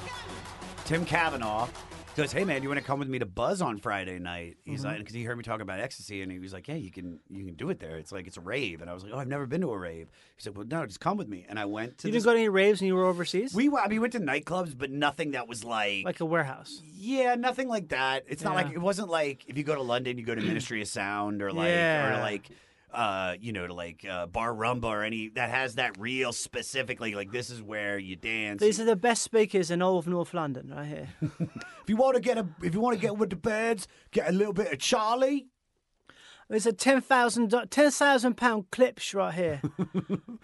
Tim Cavanaugh, goes, hey, man, you want to come with me to Buzz on Friday night? He's mm-hmm. like, because he heard me talk about ecstasy, and he was like, yeah, you can you can do it there. It's like, it's a rave. And I was like, oh, I've never been to a rave. He's like, well, no, just come with me. And I went to You this... didn't go to any raves when you were overseas? We, I mean, we went to nightclubs, but nothing that was like... Like a warehouse. Yeah, nothing like that. It's yeah. not like, it wasn't like, if you go to London, you go to Ministry of Sound, or like, yeah. or like... Uh, you know, to like uh, Bar Rumba or any that has that real specifically, like this is where you dance. These are the best speakers in all of North London, right here. If you want to get a, if you want to get with the birds, get a little bit of Charlie. There's a ten thousand ten thousand pound clips right here.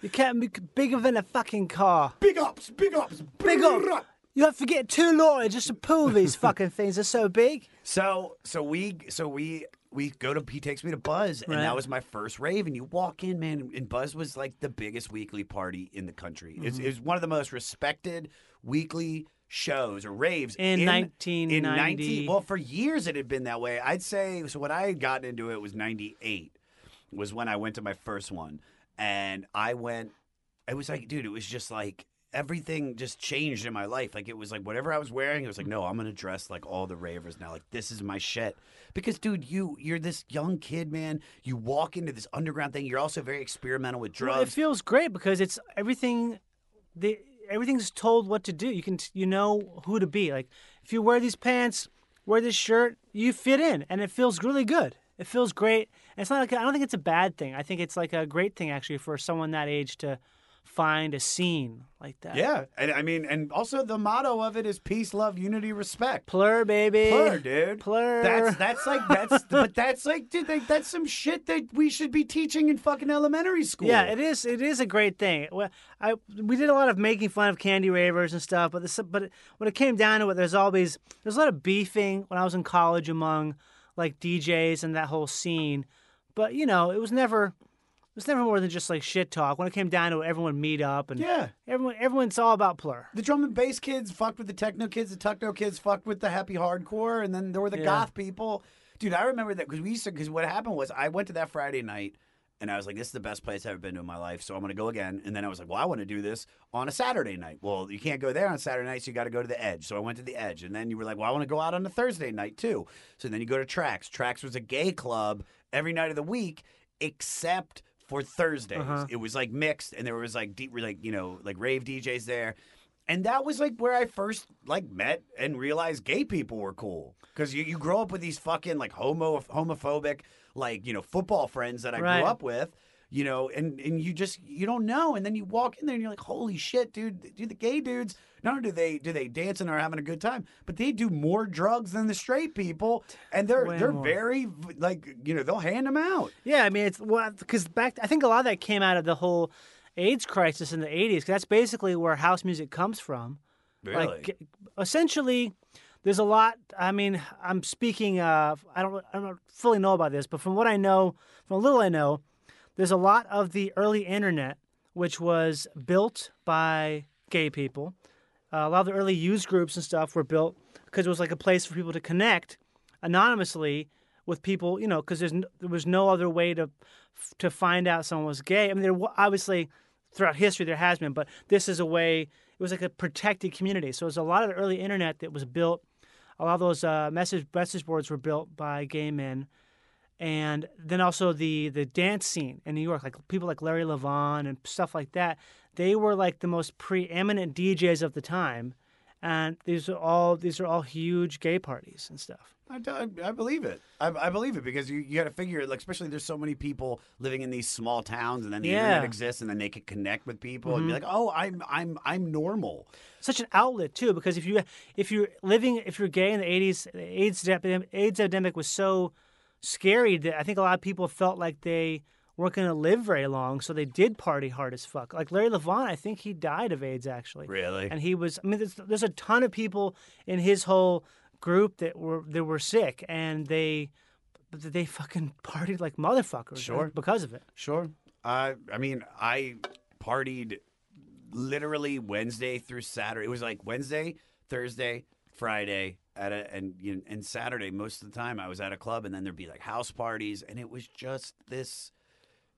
You can't be bigger than a fucking car. Big ups, big ups, big ups. You have to get two lawyers just to pull these fucking things. They're so big. So, so we, so we. We go to, he takes me to Buzz, and right. that was my first rave. And you walk in, man, and Buzz was like the biggest weekly party in the country. Mm-hmm. It's, it was one of the most respected weekly shows or raves in, in nineteen ninety. In nineteen well, for years it had been that way. I'd say, so when I had gotten into it was ninety-eight, was when I went to my first one. And I went, it was like, dude, it was just like, everything just changed in my life. Like, it was like whatever I was wearing, it was like, no, I'm going to dress like all the ravers now. Like, this is my shit. Because, dude, you, you're this young kid, man. You walk into this underground thing. You're also very experimental with drugs. Well, it feels great because it's everything, the, everything's told what to do. You can, you know who to be. Like, if you wear these pants, wear this shirt, you fit in. And it feels really good. It feels great. And it's not like, I don't think it's a bad thing. I think it's like a great thing, actually, for someone that age to find a scene like that. Yeah. And I mean, and also the motto of it is peace, love, unity, respect. Plur, baby. Plur, dude. Plur. That's, that's like, that's, but that's like, dude, they, that's some shit that we should be teaching in fucking elementary school. Yeah, it is. It is a great thing. Well, I, we did a lot of making fun of candy ravers and stuff, but this, but when it came down to it, there's always, there's a lot of beefing when I was in college among like D Js and that whole scene. But you know, it was never, it was never more than just like shit talk. When it came down to it, everyone meet up and yeah. everyone, everyone's all about Plur. The drum and bass kids fucked with the techno kids. The techno kids fucked with the happy hardcore, and then there were the yeah. goth people. Dude, I remember that because we used to. Because what happened was I went to that Friday night, and I was like, "This is the best place I've ever been to in my life," so I'm gonna go again. And then I was like, "Well, I want to do this on a Saturday night." Well, you can't go there on Saturday night, so you got to go to the Edge. So I went to the Edge, and then you were like, "Well, I want to go out on a Thursday night too." So then you go to Trax. Trax was a gay club every night of the week except for Thursdays. Uh-huh. It was like mixed, and there was like deep, like, you know, like rave D Js there. And that was like where I first like met and realized gay people were cool. Because you, you grow up with these fucking like homo homophobic, like, you know, football friends that I right. grew up with, you know, and, and you just, you don't know. And then you walk in there and you're like, holy shit, dude, do the gay dudes, not only do they do they dance and are having a good time, but they do more drugs than the straight people, and they're Way they're more. very like, you know, they'll hand them out. Yeah, I mean, it's well, because back I think a lot of that came out of the whole AIDS crisis in the eighties. Cause that's basically where house music comes from. Really? Like, essentially, there's a lot. I mean, I'm speaking of I don't I don't fully know about this, but from what I know, from a little I know, there's a lot of the early internet which was built by gay people. Uh, a lot of the early youth groups and stuff were built because it was like a place for people to connect anonymously with people, you know, because there's no, there was no other way to to find out someone was gay. I mean, there obviously throughout history there has been, but this is a way. It was like a protected community. So it was a lot of the early internet that was built. A lot of those uh, message message boards were built by gay men, and then also the the dance scene in New York, like people like Larry Levon and stuff like that. They were like the most preeminent D Js of the time, and these are all these are all huge gay parties and stuff. I, I believe it. I, I believe it because you, you got to figure, like, especially there's so many people living in these small towns, and then the yeah. internet exists, and then they can connect with people mm-hmm. and be like, oh, I'm I'm I'm normal. Such an outlet too, because if you if you're living if you're gay in the eighties, the AIDS epidemic, AIDS epidemic was so scary that I think a lot of people felt like they weren't going to live very long, so they did party hard as fuck. Like Larry Levon, I think he died of AIDS, actually. Really? And he was, I mean, there's, there's a ton of people in his whole group that were that were sick, and they they fucking partied like motherfuckers sure. right, because of it. Sure. Uh, I mean, I partied literally Wednesday through Saturday. It was like Wednesday, Thursday, Friday, at a, and you know, and Saturday. Most of the time I was at a club, and then there'd be like house parties, and it was just this...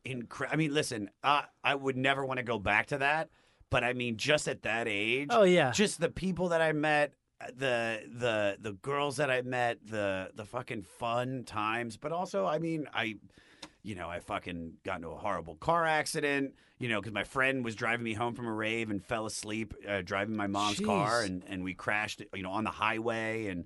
Incre- I mean, listen, uh, I would never want to go back to that, but I mean, just at that age, oh yeah, just the people that I met the the the girls that I met, the the fucking fun times, but also, I mean, I, you know, I fucking got into a horrible car accident, you know, because my friend was driving me home from a rave and fell asleep uh, driving my mom's Jeez. car, and, and we crashed, you know, on the highway. And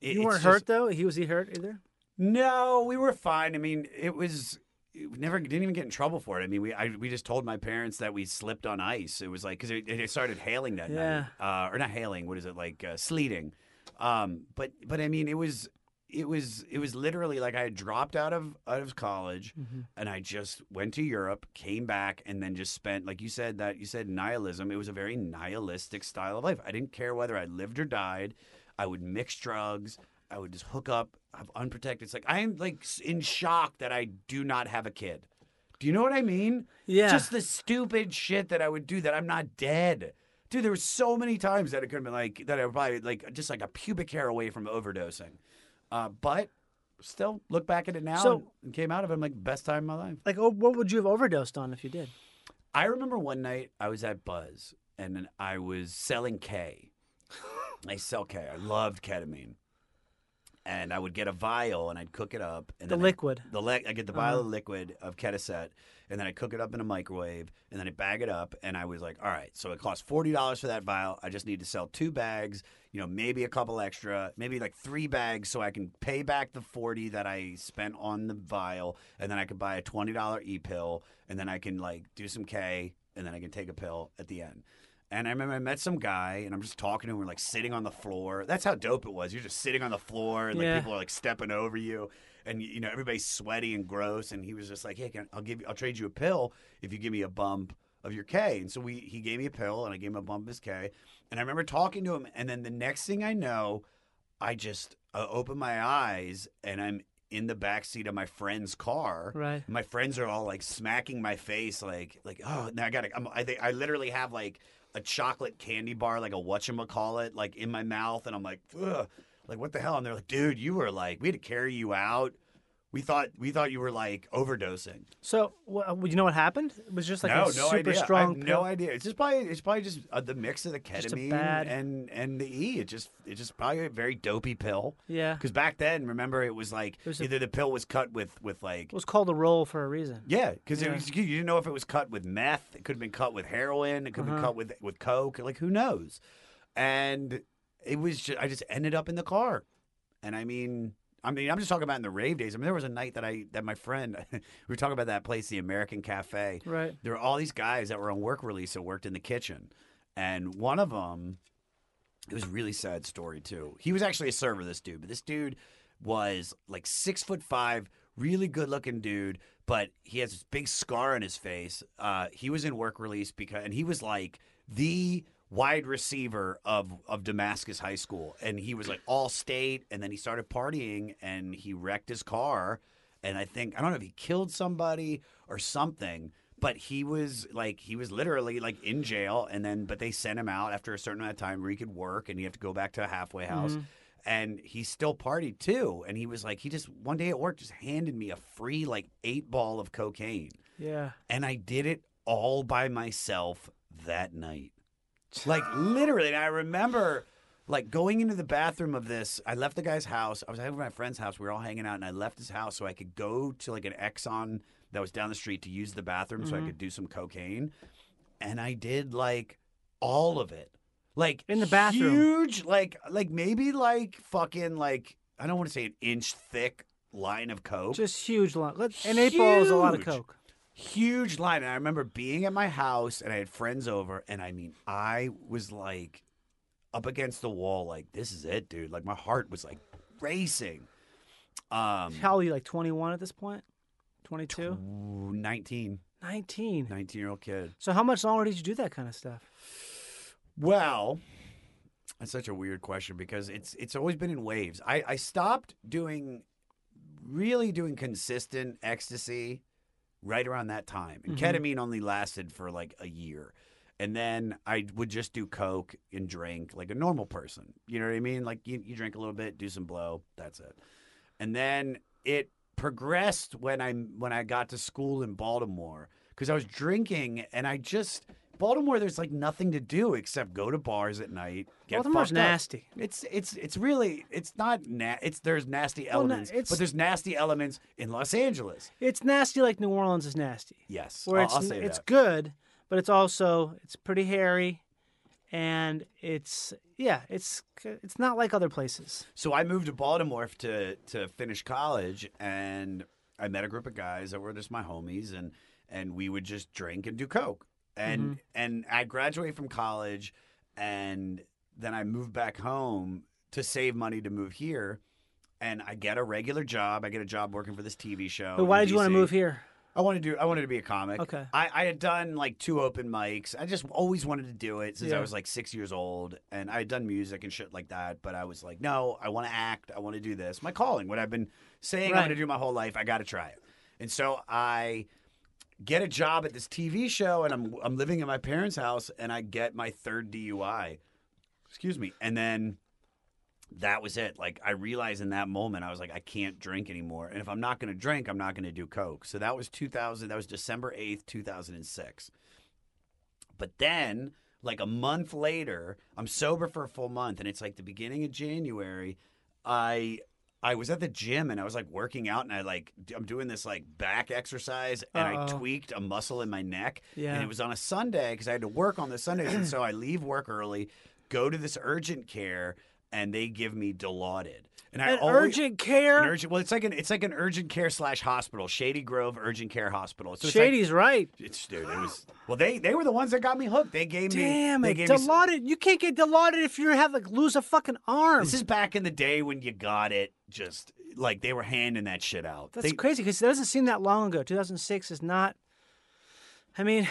it, you weren't just... hurt though? He was he hurt either? No, we were fine. I mean, it was. We never didn't even get in trouble for it. I mean, we I, we just told my parents that we slipped on ice. It was like because it, it started hailing that yeah. night, uh, or not hailing. What is it like uh, sleeting? Um, but but I mean, it was it was it was literally like I had dropped out of out of college, mm-hmm. and I just went to Europe, came back, and then just spent like you said that you said nihilism. It was a very nihilistic style of life. I didn't care whether I lived or died. I would mix drugs. I would just hook up. I'm unprotected. It's like I am like in shock that I do not have a kid. Do you know what I mean? Yeah. Just the stupid shit that I would do that I'm not dead. Dude, there were so many times that it could have been like that I would probably like just like a pubic hair away from overdosing. Uh, but still look back at it now so, and came out of it. I'm like best time of my life. Like oh, what would you have overdosed on if you did? I remember one night I was at Buzz and I was selling K. I sell K. I loved ketamine. And I would get a vial, and I'd cook it up. And the then liquid. I, the li- I get the vial uh-huh. of liquid of Ketacet, and then I cook it up in a microwave, and then I bag it up, and I was like, all right, so it costs forty dollars for that vial. I just need to sell two bags, you know, maybe a couple extra, maybe like three bags so I can pay back the forty dollars that I spent on the vial, and then I could buy a twenty dollars e-pill, and then I can, like, do some K, and then I can take a pill at the end. And I remember I met some guy, and I'm just talking to him. We're, like, sitting on the floor. That's how dope it was. You're just sitting on the floor, and, like, yeah. people are, like, stepping over you. And, you know, everybody's sweaty and gross. And he was just like, hey, can I, I'll give you, I'll trade you a pill if you give me a bump of your K. And so we he gave me a pill, and I gave him a bump of his K. And I remember talking to him. And then the next thing I know, I just uh, open my eyes, and I'm in the backseat of my friend's car. Right. My friends are all, like, smacking my face, like, like oh, now I got to – I think I literally have, like – a chocolate candy bar, like a whatchamacallit, like in my mouth. And I'm like, ugh, like, what the hell? And they're like, dude, you were like, we had to carry you out. We thought we thought you were like overdosing. So well, you know what happened? It was just like no, a no super idea. strong pill. No idea. It's just probably it's probably just uh, the mix of the ketamine bad... and and the E. It just it just probably a very dopey pill. Yeah. Because back then, remember, it was like it was either a... the pill was cut with with like it was called a roll for a reason. Yeah, because yeah. you didn't know if it was cut with meth. It could have been cut with heroin. It could have uh-huh. been cut with with coke. Like who knows? And it was just, I just ended up in the car, and I mean. I mean, I'm just talking about in the rave days. I mean, there was a night that I that my friend, we were talking about that place, the American Cafe. Right. There were all these guys that were on work release that worked in the kitchen. And one of them, it was a really sad story, too. He was actually a server, this dude. But this dude was like six foot five, really good-looking dude. But he has this big scar on his face. Uh, he was in work release because, and he was like the... wide receiver of, of Damascus High School. And he was like all state. And then he started partying and he wrecked his car. And I think, I don't know if he killed somebody or something, but he was like, he was literally like in jail. And then, but they sent him out after a certain amount of time where he could work and you have to go back to a halfway house. Mm-hmm. And he still partied too. And he was like, he just, one day at work, just handed me a free like eight ball of cocaine. Yeah. And I did it all by myself that night. Like, literally, and I remember, like, going into the bathroom of this. I left the guy's house. I was at my friend's house. We were all hanging out, and I left his house so I could go to, like, an Exxon that was down the street to use the bathroom mm-hmm. so I could do some cocaine. And I did, like, all of it. Like, in the bathroom. Huge, like, like maybe, like, fucking, like, I don't want to say an inch thick line of coke. Just huge line. Let's, huge. An eight ball is a lot of coke. Huge line. And I remember being at my house and I had friends over and I mean, I was like up against the wall like, this is it, dude. Like my heart was like racing. Um, How old are you, like twenty-one at this point? twenty-two? nineteen. nineteen? nineteen-year-old kid. So how much longer did you do that kind of stuff? Well, that's such a weird question because it's it's always been in waves. I, I stopped doing, really doing consistent ecstasy right around that time. And mm-hmm. ketamine only lasted for like a year. And then I would just do coke and drink like a normal person. You know what I mean? Like you, you drink a little bit, do some blow, that's it. And then it progressed when I when I got to school in Baltimore because I was drinking and I just... Baltimore, there's like nothing to do except go to bars at night. Get Baltimore's nasty. It's it's it's really it's not na it's there's nasty elements, well, na but there's nasty elements in Los Angeles. It's nasty like New Orleans is nasty. Yes, where I'll, it's I'll say it's that. good, but it's also it's pretty hairy, and it's yeah it's it's not like other places. So I moved to Baltimore to to finish college, and I met a group of guys that were just my homies, and and we would just drink and do coke. And mm-hmm. and I graduated from college, and then I moved back home to save money to move here, and I get a regular job. I get a job working for this T V show. But why did you want to move here? I wanted to do. I wanted to be a comic. Okay. I, I had done like two open mics. I just always wanted to do it since yeah. I was like six years old, and I had done music and shit like that. But I was like, no, I want to act. I want to do this. My calling. What I've been saying right. I'm going to do my whole life. I got to try it. And so I. Get a job at this T V show, and I'm I'm living in my parents' house, and I get my third D U I. Excuse me. And then that was it. Like, I realized in that moment, I was like, I can't drink anymore. And if I'm not going to drink, I'm not going to do coke. So that was two thousand. That was December eighth, two thousand six. But then, like a month later, I'm sober for a full month, and it's like the beginning of January. I... I was at the gym and I was like working out and I like I'm doing this like back exercise and Uh-oh. I tweaked a muscle in my neck yeah. and it was on a Sunday because I had to work on the Sundays and so I leave work early, go to this urgent care and they give me Dilaudid. And I an always, urgent care. An urgent, well, it's like an it's like an urgent care slash hospital, Shady Grove Urgent Care Hospital. So Shady's like, right. It's dude. It was well. They they were the ones that got me hooked. They gave Damn me. Damn it, Dilaudid. You can't get Dilaudid if you have like lose a fucking arm. This is back in the day when you got it. Just like they were handing that shit out. That's they, crazy because it doesn't seem that long ago. two thousand six is not. I mean,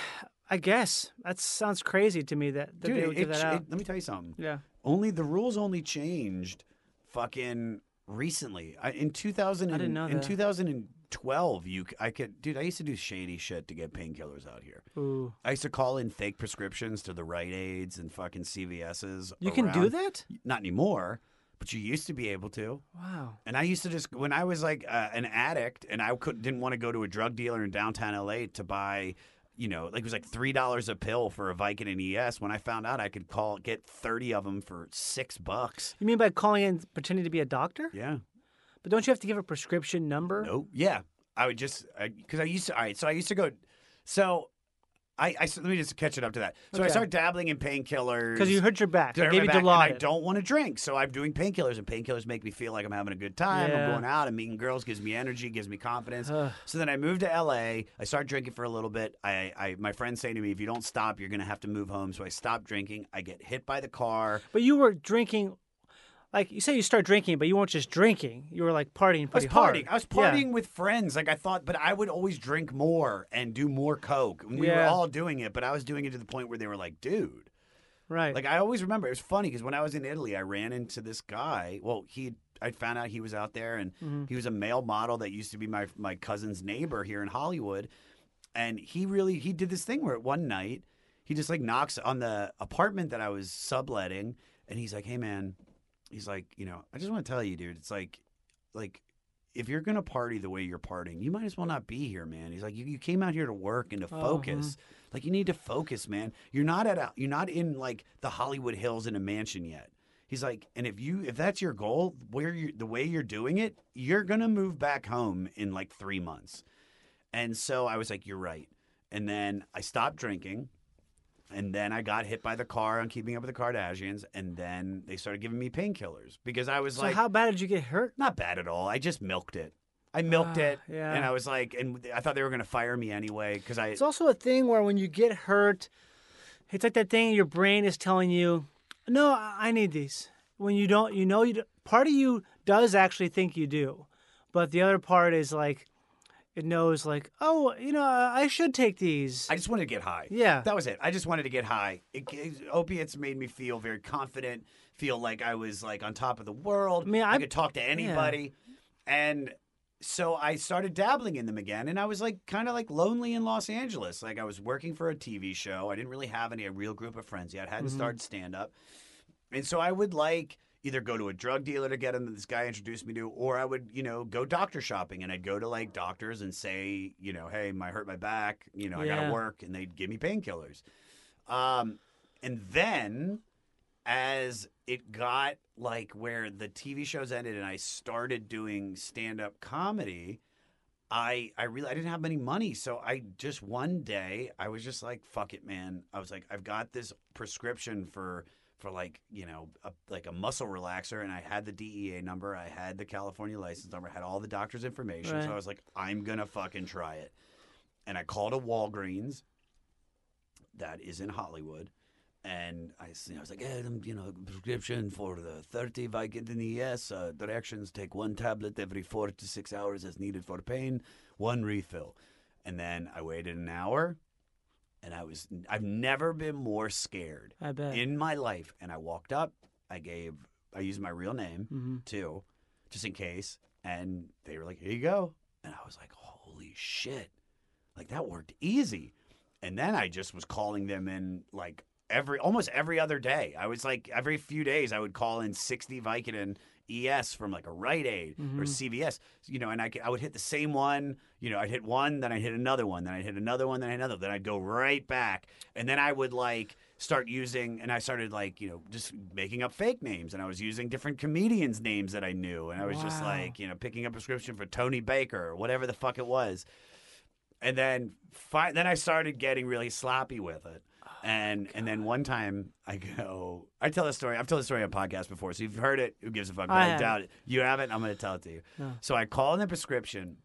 I guess that sounds crazy to me. That, that dude, they would it, give that it, out. It, let me tell you something. Yeah. Only the rules only changed. Fucking recently, I, in two thousand, I didn't know that. In two thousand and twelve, you, I could, dude. I used to do shady shit to get painkillers out here. Ooh. I used to call in fake prescriptions to the Rite Aids and fucking C V S's. You around. Can do that? Not anymore, but you used to be able to. Wow. And I used to just when I was like uh, an addict, and I couldn't didn't want to go to a drug dealer in downtown L A to buy. You know, like it was like three dollars a pill for a Vicodin E S. When I found out I could call get thirty of them for six bucks. You mean by calling in pretending to be a doctor? Yeah, but don't you have to give a prescription number? No. Nope. Yeah, I would just because I, I used to. All right, so I used to go. So I, I let me just catch it up to that. So okay. I started dabbling in painkillers because you hurt your back. I, gave you back and I don't want to drink, so I'm doing painkillers, and painkillers make me feel like I'm having a good time. Yeah. I'm going out and meeting girls, gives me energy, gives me confidence. So then I moved to L A. I started drinking for a little bit. I, I my friends say to me, if you don't stop, you're gonna have to move home. So I stopped drinking. I get hit by the car. But you were drinking. Like, you say you start drinking, but you weren't just drinking. You were, like, partying pretty hard. I was partying. Hard. I was partying yeah. with friends. Like, I thought, but I would always drink more and do more coke. And we yeah. were all doing it, but I was doing it to the point where they were like, dude. Right. Like, I always remember. It was funny because when I was in Italy, I ran into this guy. Well, he I found out he was out there, and mm-hmm. he was a male model that used to be my, my cousin's neighbor here in Hollywood. And he really, he did this thing where one night, he just, like, knocks on the apartment that I was subletting, and he's like, hey, man. He's like, you know, I just want to tell you, dude, it's like, like, if you're going to party the way you're partying, you might as well not be here, man. He's like, you, you came out here to work and to focus. Uh-huh. Like, you need to focus, man. You're not at a, you're not in, like, the Hollywood Hills in a mansion yet. He's like, and if you, if that's your goal, where you, the way you're doing it, you're going to move back home in, like, three months. And so I was like, you're right. And then I stopped drinking. And then I got hit by the car on Keeping Up with the Kardashians, and then they started giving me painkillers because I was so like, "So how bad did you get hurt?" Not bad at all. I just milked it. I milked uh, it, yeah. and I was like, and I thought they were going to fire me anyway because I. It's also a thing where when you get hurt, it's like that thing your brain is telling you, "No, I need these." When you don't, you know, you don't, part of you does actually think you do, but the other part is like. It knows like, oh, you know, I should take these. I just wanted to get high. Yeah. That was it. I just wanted to get high. It, it, opiates made me feel very confident, feel like I was like on top of the world. I mean, I, I could talk to anybody. Yeah. And so I started dabbling in them again. And I was like kind of like lonely in Los Angeles. Like I was working for a T V show. I didn't really have any a real group of friends yet. I hadn't mm-hmm. started stand up. And so I would like... either go to a drug dealer to get him that this guy introduced me to, or I would, you know, go doctor shopping, and I'd go to like doctors and say, you know, hey, my hurt my back, you know, yeah. I gotta work, and they'd give me painkillers. Um, and then as it got like where the T V shows ended and I started doing stand-up comedy, I I really I didn't have any money, so I just one day I was just like, fuck it, man. I was like, I've got this prescription for. for like, you know, a, like a muscle relaxer. And I had the D E A number. I had the California license number. I had all the doctor's information. Right. So I was like, I'm going to fucking try it. And I called a Walgreens that is in Hollywood. And I, you know, I was like, hey, you know, prescription for the thirty Vicodin E S. Uh, directions, take one tablet every four to six hours as needed for pain. One refill. And then I waited an hour. And I was, I've never been more scared I bet. in my life. And I walked up, I gave, I used my real name mm-hmm. too, just in case. And they were like, here you go. And I was like, holy shit. Like that worked easy. And then I just was calling them in like every, almost every other day. I was like, every few days I would call in sixty Vicodin E S from like a Rite Aid mm-hmm. or C V S, you know, and I, could, I would hit the same one, you know, I'd hit one, then I'd hit another one, then I'd hit another one, then I'd hit another, then I'd go right back. And then I would like start using, and I started like, you know, just making up fake names, and I was using different comedians' names that I knew. And I was wow. just like, you know, picking up a prescription for Tony Baker or whatever the fuck it was. And then, fi- then I started getting really sloppy with it. And God. and then one time I go, I tell this story. I've told this story on podcast before, so you've heard it. Who gives a fuck? I, I doubt it. You haven't. I'm going to tell it to you. No. So I call in the prescription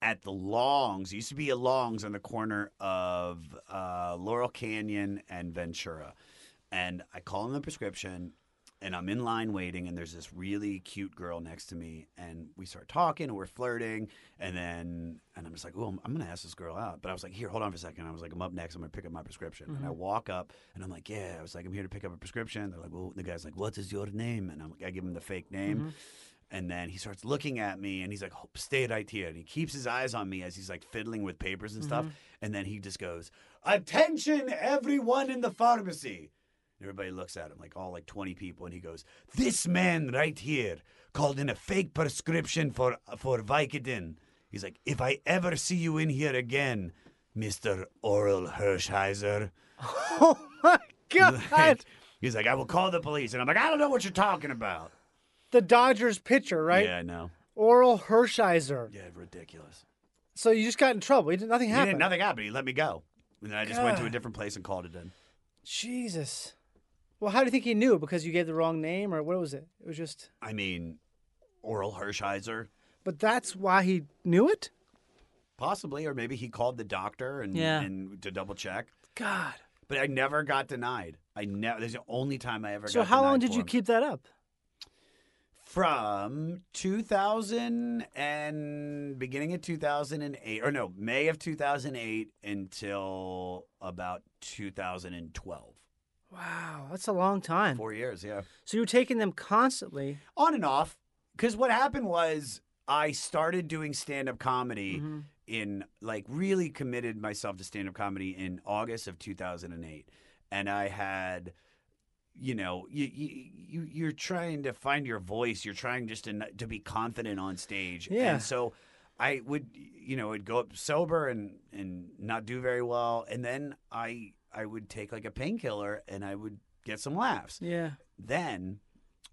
at the Longs. It used to be a Longs on the corner of uh, Laurel Canyon and Ventura. And I call in the prescription, and I'm in line waiting, and there's this really cute girl next to me, and we start talking, and we're flirting, and then, and I'm just like, oh, I'm, I'm going to ask this girl out. But I was like, here, hold on for a second. I was like, I'm up next. I'm going to pick up my prescription. Mm-hmm. And I walk up, and I'm like, yeah. I was like, I'm here to pick up a prescription. They're like, well, the guy's like, what is your name? And I'm like, I give him the fake name. Mm-hmm. And then he starts looking at me, and he's like, oh, stay right here. And he keeps his eyes on me as he's like fiddling with papers and mm-hmm. stuff. And then he just goes, attention, everyone in the pharmacy. Everybody looks at him, like all like twenty people, and he goes, this man right here called in a fake prescription for for Vicodin. He's like, if I ever see you in here again, Mister Oral Hershiser. Oh, my God. Like, he's like, I will call the police. And I'm like, I don't know what you're talking about. The Dodgers pitcher, right? Yeah, I know. Oral Hershiser. Yeah, ridiculous. So you just got in trouble. He did, nothing happened. He did, nothing happened. He let me go. And then I just God. went to a different place and called it in. Jesus. Well, how do you think he knew? Because you gave the wrong name, or what was it? It was just... I mean, Oral Hershiser. But that's why he knew it? Possibly, or maybe he called the doctor and, yeah. and to double check. God. But I never got denied. I never. That's the only time I ever so got denied. So how long did you him. keep that up? From two thousand and beginning of two thousand eight, or no, May of two thousand eight until about two thousand twelve. Wow, that's a long time. Four years, yeah. So you were taking them constantly? On and off. Because what happened was I started doing stand-up comedy mm-hmm. in, like, really committed myself to stand-up comedy in August of two thousand eight. And I had, you know, you, you, you, you're trying to find your voice. You're trying just to, to be confident on stage. Yeah. And so I would, you know, I'd go up sober and, and not do very well. And then I... I would take like a painkiller and I would get some laughs. Yeah. Then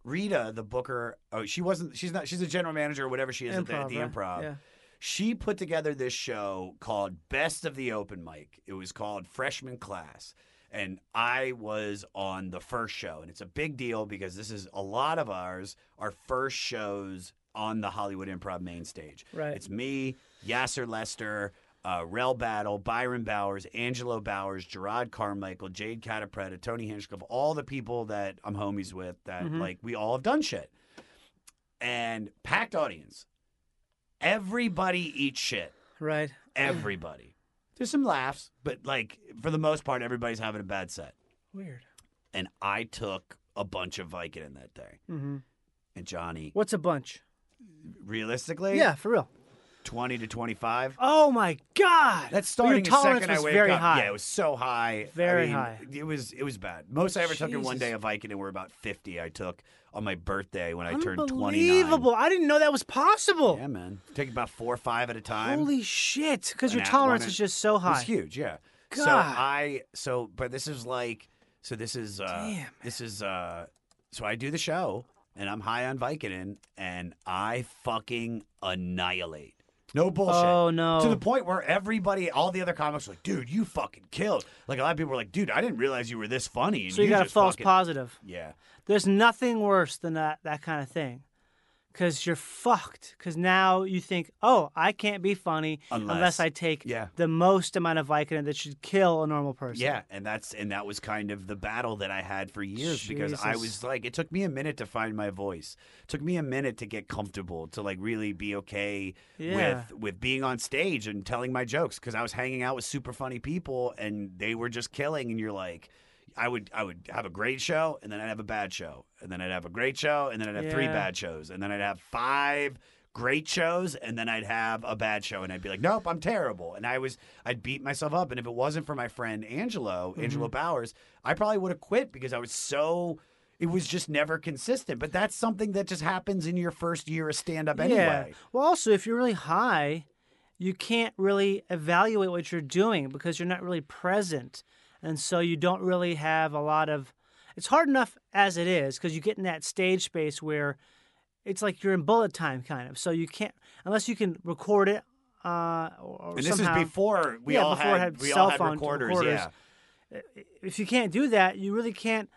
Rita, the booker, oh, she wasn't, she's not, she's a general manager or whatever she is improv, at the, at the right? Improv. Yeah. She put together this show called Best of the Open Mic. It was called Freshman Class. And I was on the first show. And it's a big deal because this is a lot of ours, our first shows on the Hollywood Improv main stage. Right. It's me, Yasser Lester, Uh, Rel Battle, Byron Bowers, Angelo Bowers, Gerard Carmichael, Jade Catapretta, Tony Hinchcliffe, all the people that I'm homies with that, mm-hmm. like, we all have done shit. And packed audience. Everybody eats shit. Right. Everybody. There's some laughs, but, like, for the most part, everybody's having a bad set. Weird. And I took a bunch of Vicodin that day. Mm-hmm. And Johnny. What's a bunch? Realistically? Yeah, for real. twenty to twenty-five. Oh my God! That's starting the second I wake very up. High. Yeah, it was so high. Very I mean, high. It was it was bad. Most I ever Jesus. took in one day of Vicodin were about fifty. I took on my birthday when I turned twenty-nine. Unbelievable! I didn't know that was possible. Yeah, man. Take about four or five at a time. Holy shit! Because your tolerance is just so high. It's huge. Yeah. God. So I so but this is like so this is uh, Damn. this is uh, so I do the show. And I'm high on Vicodin, and I fucking annihilate. No bullshit. Oh, no. To the point where everybody, all the other comics were like, dude, you fucking killed. Like, a lot of people were like, dude, I didn't realize you were this funny. And so you, you got a false fucking... positive. Yeah. There's nothing worse than that, that kind of thing. Because you're fucked. Because now you think, oh, I can't be funny unless, unless I take yeah. the most amount of Vicodin that should kill a normal person. Yeah, and that's and that was kind of the battle that I had for years. Jesus. Because I was like, it took me a minute to find my voice. It took me a minute to get comfortable, to like really be okay yeah. with, with being on stage and telling my jokes. Because I was hanging out with super funny people, and they were just killing, and you're like... I would I would have a great show, and then I'd have a bad show, and then I'd have a great show, and then I'd have yeah. three bad shows, and then I'd have five great shows, and then I'd have a bad show, and I'd be like, nope, I'm terrible. And I was I'd beat myself up, and if it wasn't for my friend Angelo, mm-hmm. Angelo Bowers, I probably would have quit because I was so it was just never consistent. But that's something that just happens in your first year of stand-up yeah. anyway. Well, also, if you're really high, you can't really evaluate what you're doing because you're not really present. And so you don't really have a lot of – it's hard enough as it is because you get in that stage space where it's like you're in bullet time kind of. So you can't – unless you can record it uh, or and somehow. This is before we yeah, all before had, had we cell all had phone recorders, recorders. Yeah. If you can't do that, you really can't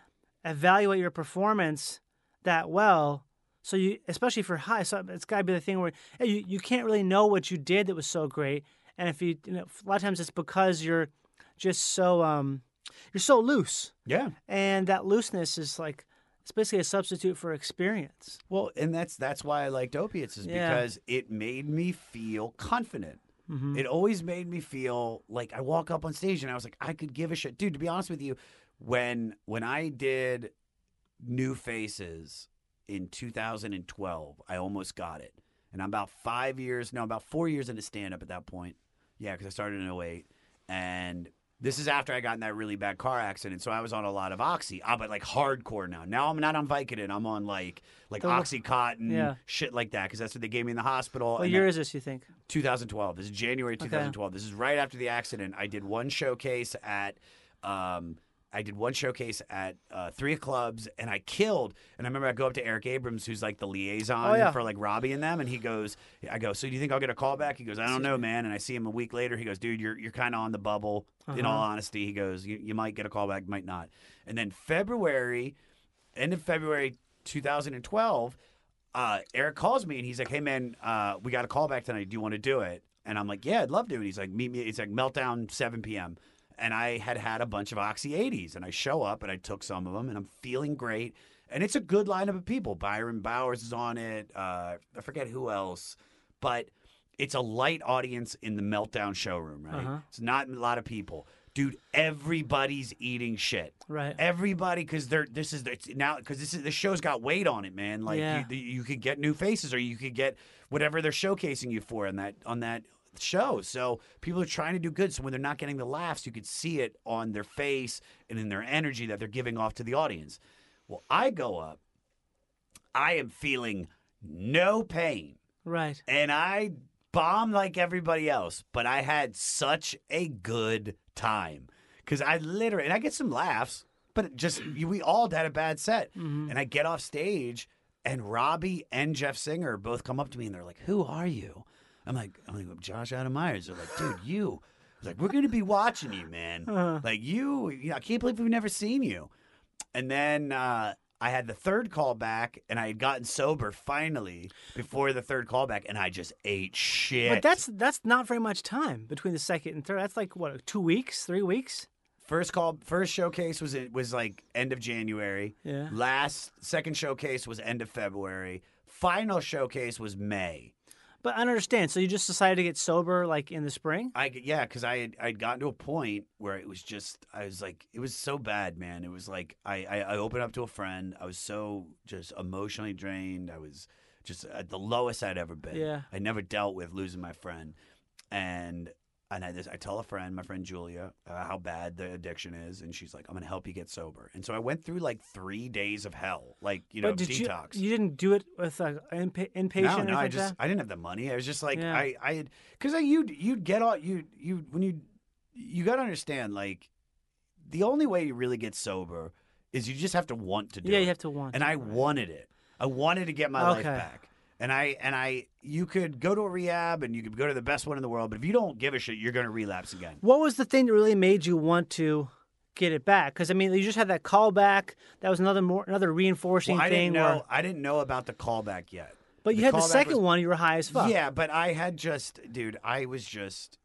evaluate your performance that well. So you – especially for high. So it's got to be the thing where you, you can't really know what you did that was so great. And if you, you – know, a lot of times it's because you're – just so um you're so loose. Yeah. And that looseness is like it's basically a substitute for experience. Well, and that's that's why I liked opiates is yeah. because it made me feel confident. Mm-hmm. It always made me feel like I walk up on stage and I was like, I could give a shit. Dude, to be honest with you, when when I did New Faces in two thousand twelve, I almost got it. And I'm about five years, no, about four years into stand up at that point. Yeah, because I started in oh eight. And this is after I got in that really bad car accident, so I was on a lot of Oxy, ah, but like hardcore now. Now I'm not on Vicodin. I'm on like like the, OxyContin, yeah. shit like that, because that's what they gave me in the hospital. What and year that, is this, you think? twenty twelve. This is January twenty twelve. Okay. This is right after the accident. I did one showcase at um, I did one showcase at uh, three clubs, and I killed. And I remember I go up to Eric Abrams, who's like the liaison oh, yeah. for like Robbie and them, and he goes, I go, so do you think I'll get a call back? He goes, I don't know, man. And I see him a week later. He goes, dude, you're you're kind of on the bubble. Uh-huh. In all honesty, he goes, you, you might get a call back, might not. And then February, end of February twenty twelve, uh, Eric calls me, and he's like, hey, man, uh, we got a call back tonight. Do you want to do it? And I'm like, yeah, I'd love to. And he's like, meet me. It's like Meltdown, seven p.m., and I had had a bunch of Oxy eighties, and I show up, and I took some of them, and I'm feeling great. And it's a good lineup of people. Byron Bowers is on it. Uh, I forget who else. But it's a light audience in the Meltdown showroom, right? Uh-huh. It's not a lot of people. Dude, everybody's eating shit. Right. Everybody, because they're this is it's now because this is the show's got weight on it, man. Like yeah. you, you could get New Faces, or you could get whatever they're showcasing you for on that on that. show. So people are trying to do good. So when they're not getting the laughs, you could see it on their face and in their energy that they're giving off to the audience. Well, I go up, I am feeling no pain. Right. And I bomb like everybody else, but I had such a good time because I literally, and I get some laughs, but it just, we all had a bad set. Mm-hmm. And I get off stage and Robbie and Jeff Singer both come up to me and they're like, who are you? I'm like, I'm like, Josh Adam Myers. They're like, dude, you. I was like, we're going to be watching you, man. Uh-huh. Like, you, you know, I can't believe we've never seen you. And then uh, I had the third call back, and I had gotten sober finally before the third call back, and I just ate shit. But that's that's not very much time between the second and third. That's like, what, two weeks, three weeks? First call, first showcase was it was like end of January. Yeah. Last, second showcase was end of February. Final showcase was May. But I don't understand. So you just decided to get sober, like, in the spring? I, yeah, because I had I'd gotten to a point where it was just – I was like – it was so bad, man. It was like I, I, I opened up to a friend. I was so just emotionally drained. I was just at the lowest I'd ever been. Yeah. I never dealt with losing my friend. And and I, this, I tell a friend, my friend Julia, uh, how bad the addiction is. And she's like, I'm going to help you get sober. And so I went through like three days of hell, like, you know, detox. You, you didn't do it with like an inpatient? No, no, I like just, that? I didn't have the money. I was just like, yeah. I, I had, because like, you'd, you'd get all, you, you, when you, you got to understand, like, the only way you really get sober is you just have to want to do yeah, it. Yeah, you have to want and to. And I right. wanted it. I wanted to get my okay. life back. And I and I you could go to a rehab and you could go to the best one in the world, but if you don't give a shit, you're going to relapse again. What was the thing that really made you want to get it back? Because I mean, you just had that callback. That was another more another reinforcing well, I thing. Didn't know, where... I didn't know about the callback yet. But you the had the second was... one. You were high as fuck. Yeah, but I had just, dude. I was just,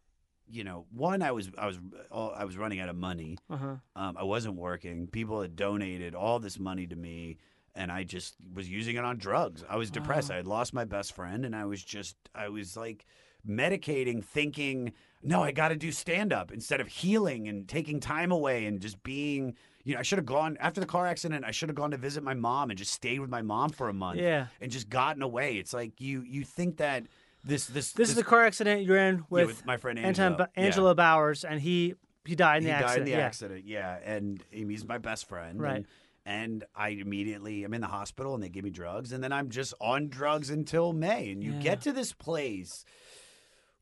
you know, one. I was I was I was running out of money. Uh-huh. Um, I wasn't working. People had donated all this money to me. And I just was using it on drugs. I was depressed. Wow. I had lost my best friend, and I was just, I was like medicating, thinking, no, I got to do stand-up instead of healing and taking time away and just being, you know, I should have gone, after the car accident, I should have gone to visit my mom and just stayed with my mom for a month yeah. and just gotten away. It's like you you think that this... This, this, this is the car accident you're in with, yeah, with my friend Angelo. Anton, yeah. Angelo Bowers, and he, he died in he the died accident. He died in the yeah. accident, yeah. And he's my best friend. Right. And, And I immediately, I'm in the hospital and they give me drugs. And then I'm just on drugs until May. And you yeah. get to this place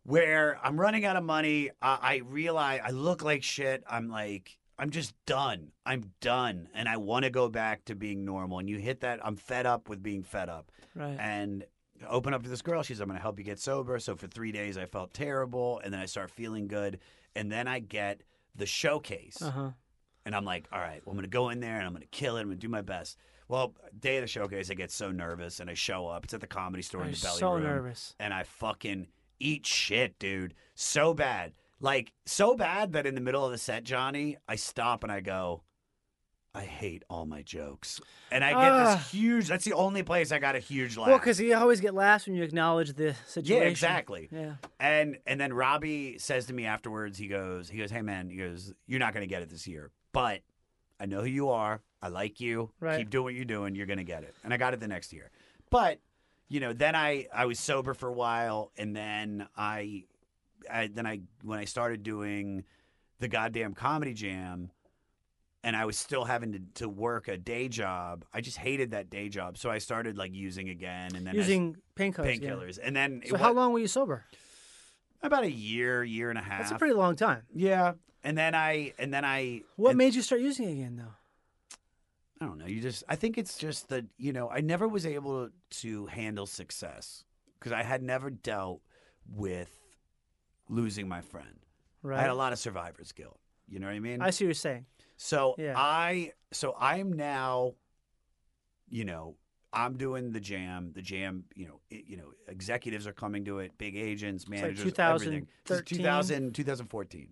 where I'm running out of money. I, I realize I look like shit. I'm like, I'm just done. I'm done. And I want to go back to being normal. And you hit that, I'm fed up with being fed up. Right. And I open up to this girl. She's, I'm going to help you get sober. So for three days, I felt terrible. And then I start feeling good. And then I get the showcase. Uh-huh. And I'm like, all right, well, I'm going to go in there and I'm going to kill it. I'm going to do my best. Well, day of the showcase, I get so nervous and I show up. It's at the Comedy Store in the belly room. I'm so nervous. And I fucking eat shit, dude. So bad. Like, so bad that in the middle of the set, Johnny, I stop and I go, I hate all my jokes. And I get uh, this huge, that's the only place I got a huge laugh. Well, because you always get laughs when you acknowledge the situation. Yeah, exactly. Yeah. And and then Robbie says to me afterwards, he goes, he goes, hey, man, he goes, you're not going to get it this year. But I know who you are. I like you. Right. Keep doing what you're doing. You're going to get it. And I got it the next year. But, you know, then I, I was sober for a while. And then I, I then I when I started doing the goddamn Comedy Jam and I was still having to, to work a day job, I just hated that day job. So I started like using again. And then using painkillers. Painkillers. Yeah. And then. So it how went, long were you sober? About a year, year and a half. That's a pretty long time. Yeah. And then I, and then I. What and, made you start using it again, though? I don't know. You just, I think it's just that, you know, I never was able to, to handle success because I had never dealt with losing my friend. Right. I had a lot of survivor's guilt. You know what I mean? I see what you're saying. So yeah. I, so I'm now, you know, I'm doing the jam. The jam, you know, it, you know, executives are coming to it, big agents, managers, like everything. two thousand, twenty fourteen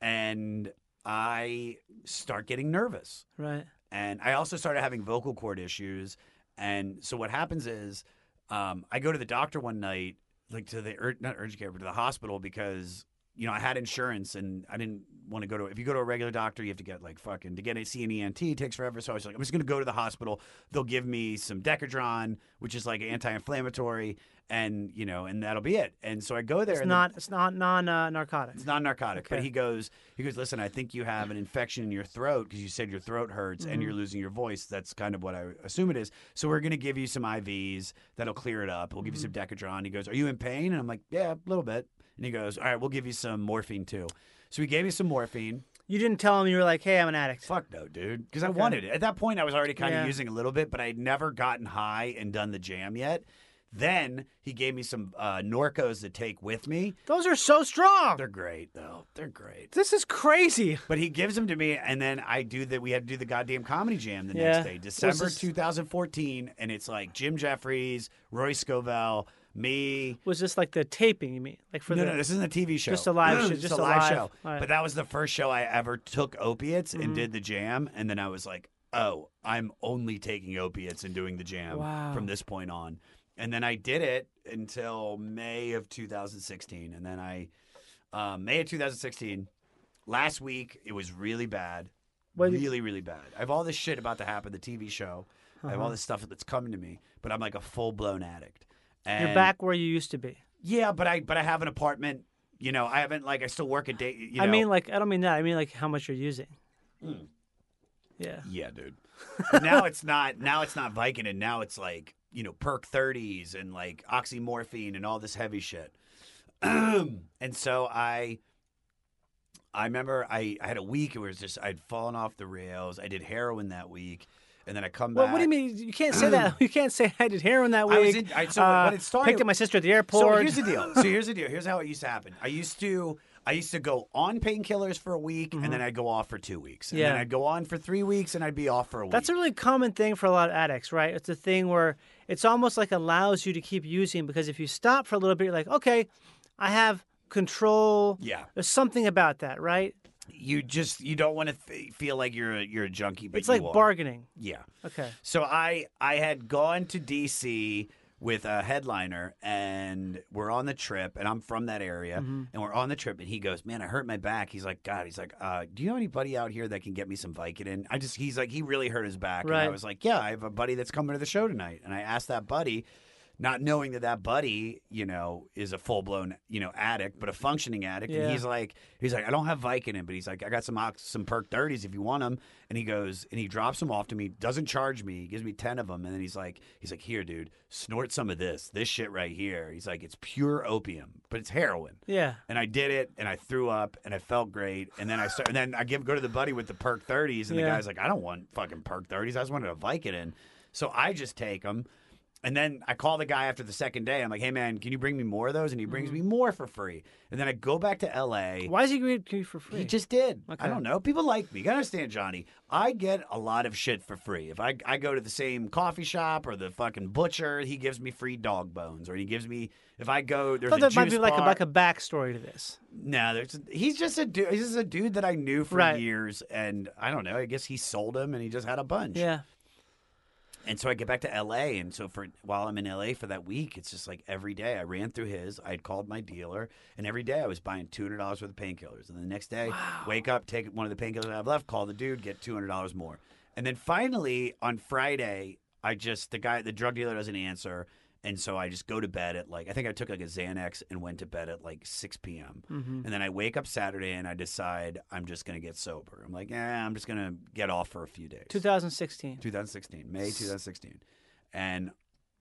And I start getting nervous. Right. And I also started having vocal cord issues. And so what happens is um, I go to the doctor one night, like to the, ur- not urgent care, but to the hospital because, you know, I had insurance and I didn't want to go to, if you go to a regular doctor, you have to get like fucking, to get a see an E N T it takes forever. So I was like, I'm just going to go to the hospital. They'll give me some Decadron, which is like anti-inflammatory. And, you know, and that'll be it. And so I go there. It's and not, the, it's not non-narcotic. Uh, it's non-narcotic. Okay. But he goes, he goes, listen, I think you have an infection in your throat because you said your throat hurts mm-hmm. and you're losing your voice. That's kind of what I assume it is. So we're going to give you some I Vs. That'll clear it up. We'll give mm-hmm. you some Decadron. He goes, are you in pain? And I'm like, yeah, a little bit. And he goes, all right, we'll give you some morphine too. So he gave me some morphine. You didn't tell him you were like, hey, I'm an addict. Fuck no, dude. Because okay. I wanted it. At that point, I was already kind yeah. of using a little bit, but I'd never gotten high and done the jam yet. Then he gave me some uh, Norcos to take with me. Those are so strong. They're great, though. They're great. This is crazy. But he gives them to me, and then I do that. We had to do the goddamn Comedy Jam the yeah. next day, December this... two thousand fourteen and it's like Jim Jeffries, Roy Scovell, me. Was this like the taping? You mean like for no, the... no, this isn't a T V show. Just a live no, show. Just, just a live show. Right. But that was the first show I ever took opiates mm-hmm. and did the jam, and then I was like, oh, I'm only taking opiates and doing the jam wow. from this point on. And then I did it until May of two thousand sixteen And then I, uh, May of two thousand sixteen last week, it was really bad. What really, really bad. I have all this shit about to happen, the T V show. Uh-huh. I have all this stuff that's coming to me, but I'm like a full-blown addict. And you're back where you used to be. Yeah, but I but I have an apartment. You know, I haven't, like, I still work a day. You know. I mean, like, I don't mean that. I mean, like, how much you're using. Mm. Yeah. Yeah, dude. now it's not, now it's not Vicodin. Now it's, like, you know, Perk thirties and, like, oxymorphine and all this heavy shit. And so I, I remember I, I had a week. It was just, I'd fallen off the rails. I did heroin that week. And then I come back. Well, what do you mean? You can't say that. You can't say I did heroin that week. I was in, I, so uh, when it started, picked up my sister at the airport. So here's the deal. So here's the deal. Here's how it used to happen. I used to I used to go on painkillers for a week, mm-hmm. and then I'd go off for two weeks. And yeah. then I'd go on for three weeks, and I'd be off for a week. That's a really common thing for a lot of addicts, right? It's a thing where it's almost like allows you to keep using, because if you stop for a little bit, you're like, okay, I have control. Yeah. There's something about that, right? You just you don't want to th- feel like you're a, you're a junkie, but it's like you are. Bargaining. Yeah. Okay. So I I had gone to D C with a headliner, and we're on the trip, and I'm from that area, mm-hmm. and we're on the trip, and he goes, "Man, I hurt my back." He's like, "God," he's like, uh, "Do you know anybody out here that can get me some Vicodin?" I just he's like, he really hurt his back, right. And I was like, "Yeah, I have a buddy that's coming to the show tonight," and I asked that buddy. Not knowing that that buddy, you know, is a full-blown, you know, addict, but a functioning addict. Yeah. And he's like, he's like, I don't have Vicodin, but he's like, I got some some Perk thirties if you want them. And he goes, and he drops them off to me, doesn't charge me, gives me ten of them. And then he's like, he's like, here, dude, snort some of this, this shit right here. He's like, it's pure opium, but it's heroin. Yeah. And I did it, and I threw up, and I felt great. And then I start, and then I give go to the buddy with the Perk thirties, and yeah. the guy's like, I don't want fucking Perk thirties. I just wanted a Vicodin. So I just take them. And then I call the guy after the second day. I'm like, hey, man, can you bring me more of those? And he brings mm-hmm. me more for free. And then I go back to L A. Why is he giving it to you for free? He just did. Okay. I don't know. People like me. You got to understand, Johnny. I get a lot of shit for free. If I, I go to the same coffee shop or the fucking butcher, he gives me free dog bones. Or he gives me, if I go, there's I thought a that might be like a, like a backstory to this. No, there's he's just a dude. He's just a dude that I knew for right. years. And I don't know. I guess he sold him and he just had a bunch. Yeah. And so I get back to L A, and so for while I'm in L A for that week, it's just like every day I ran through his. I had called my dealer, and every day I was buying two hundred dollars worth of painkillers. And the next day, wow. wake up, take one of the painkillers I have left, call the dude, get two hundred dollars more. And then finally on Friday, I just the guy, the drug dealer doesn't answer, and so I just go to bed at like I think I took like a Xanax and went to bed at like six p.m. Mm-hmm. And then I wake up Saturday and I decide I'm just gonna get sober. I'm like, yeah, I'm just gonna get off for a few days. twenty sixteen twenty sixteen May twenty sixteen, and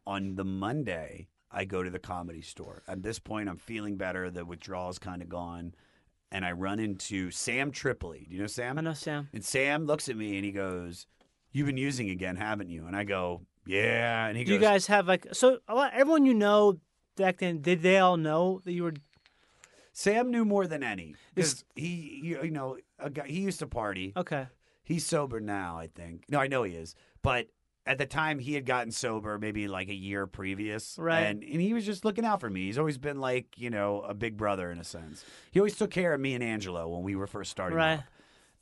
on the Monday I go to the Comedy Store. At this point, I'm feeling better. The withdrawal's kind of gone, and I run into Sam Tripoli. Do you know Sam? I know Sam. And Sam looks at me and he goes, "You've been using again, haven't you?" And I go. Yeah, and he Do goes, you guys have like so a lot? Everyone you know back then, did they all know that you were? Sam knew more than any because he, you know, a guy, he used to party. Okay, he's sober now, I think. No, I know he is, but at the time he had gotten sober maybe like a year previous, right? And and he was just looking out for me. He's always been like you know a big brother in a sense. He always took care of me and Angelo when we were first starting right. up.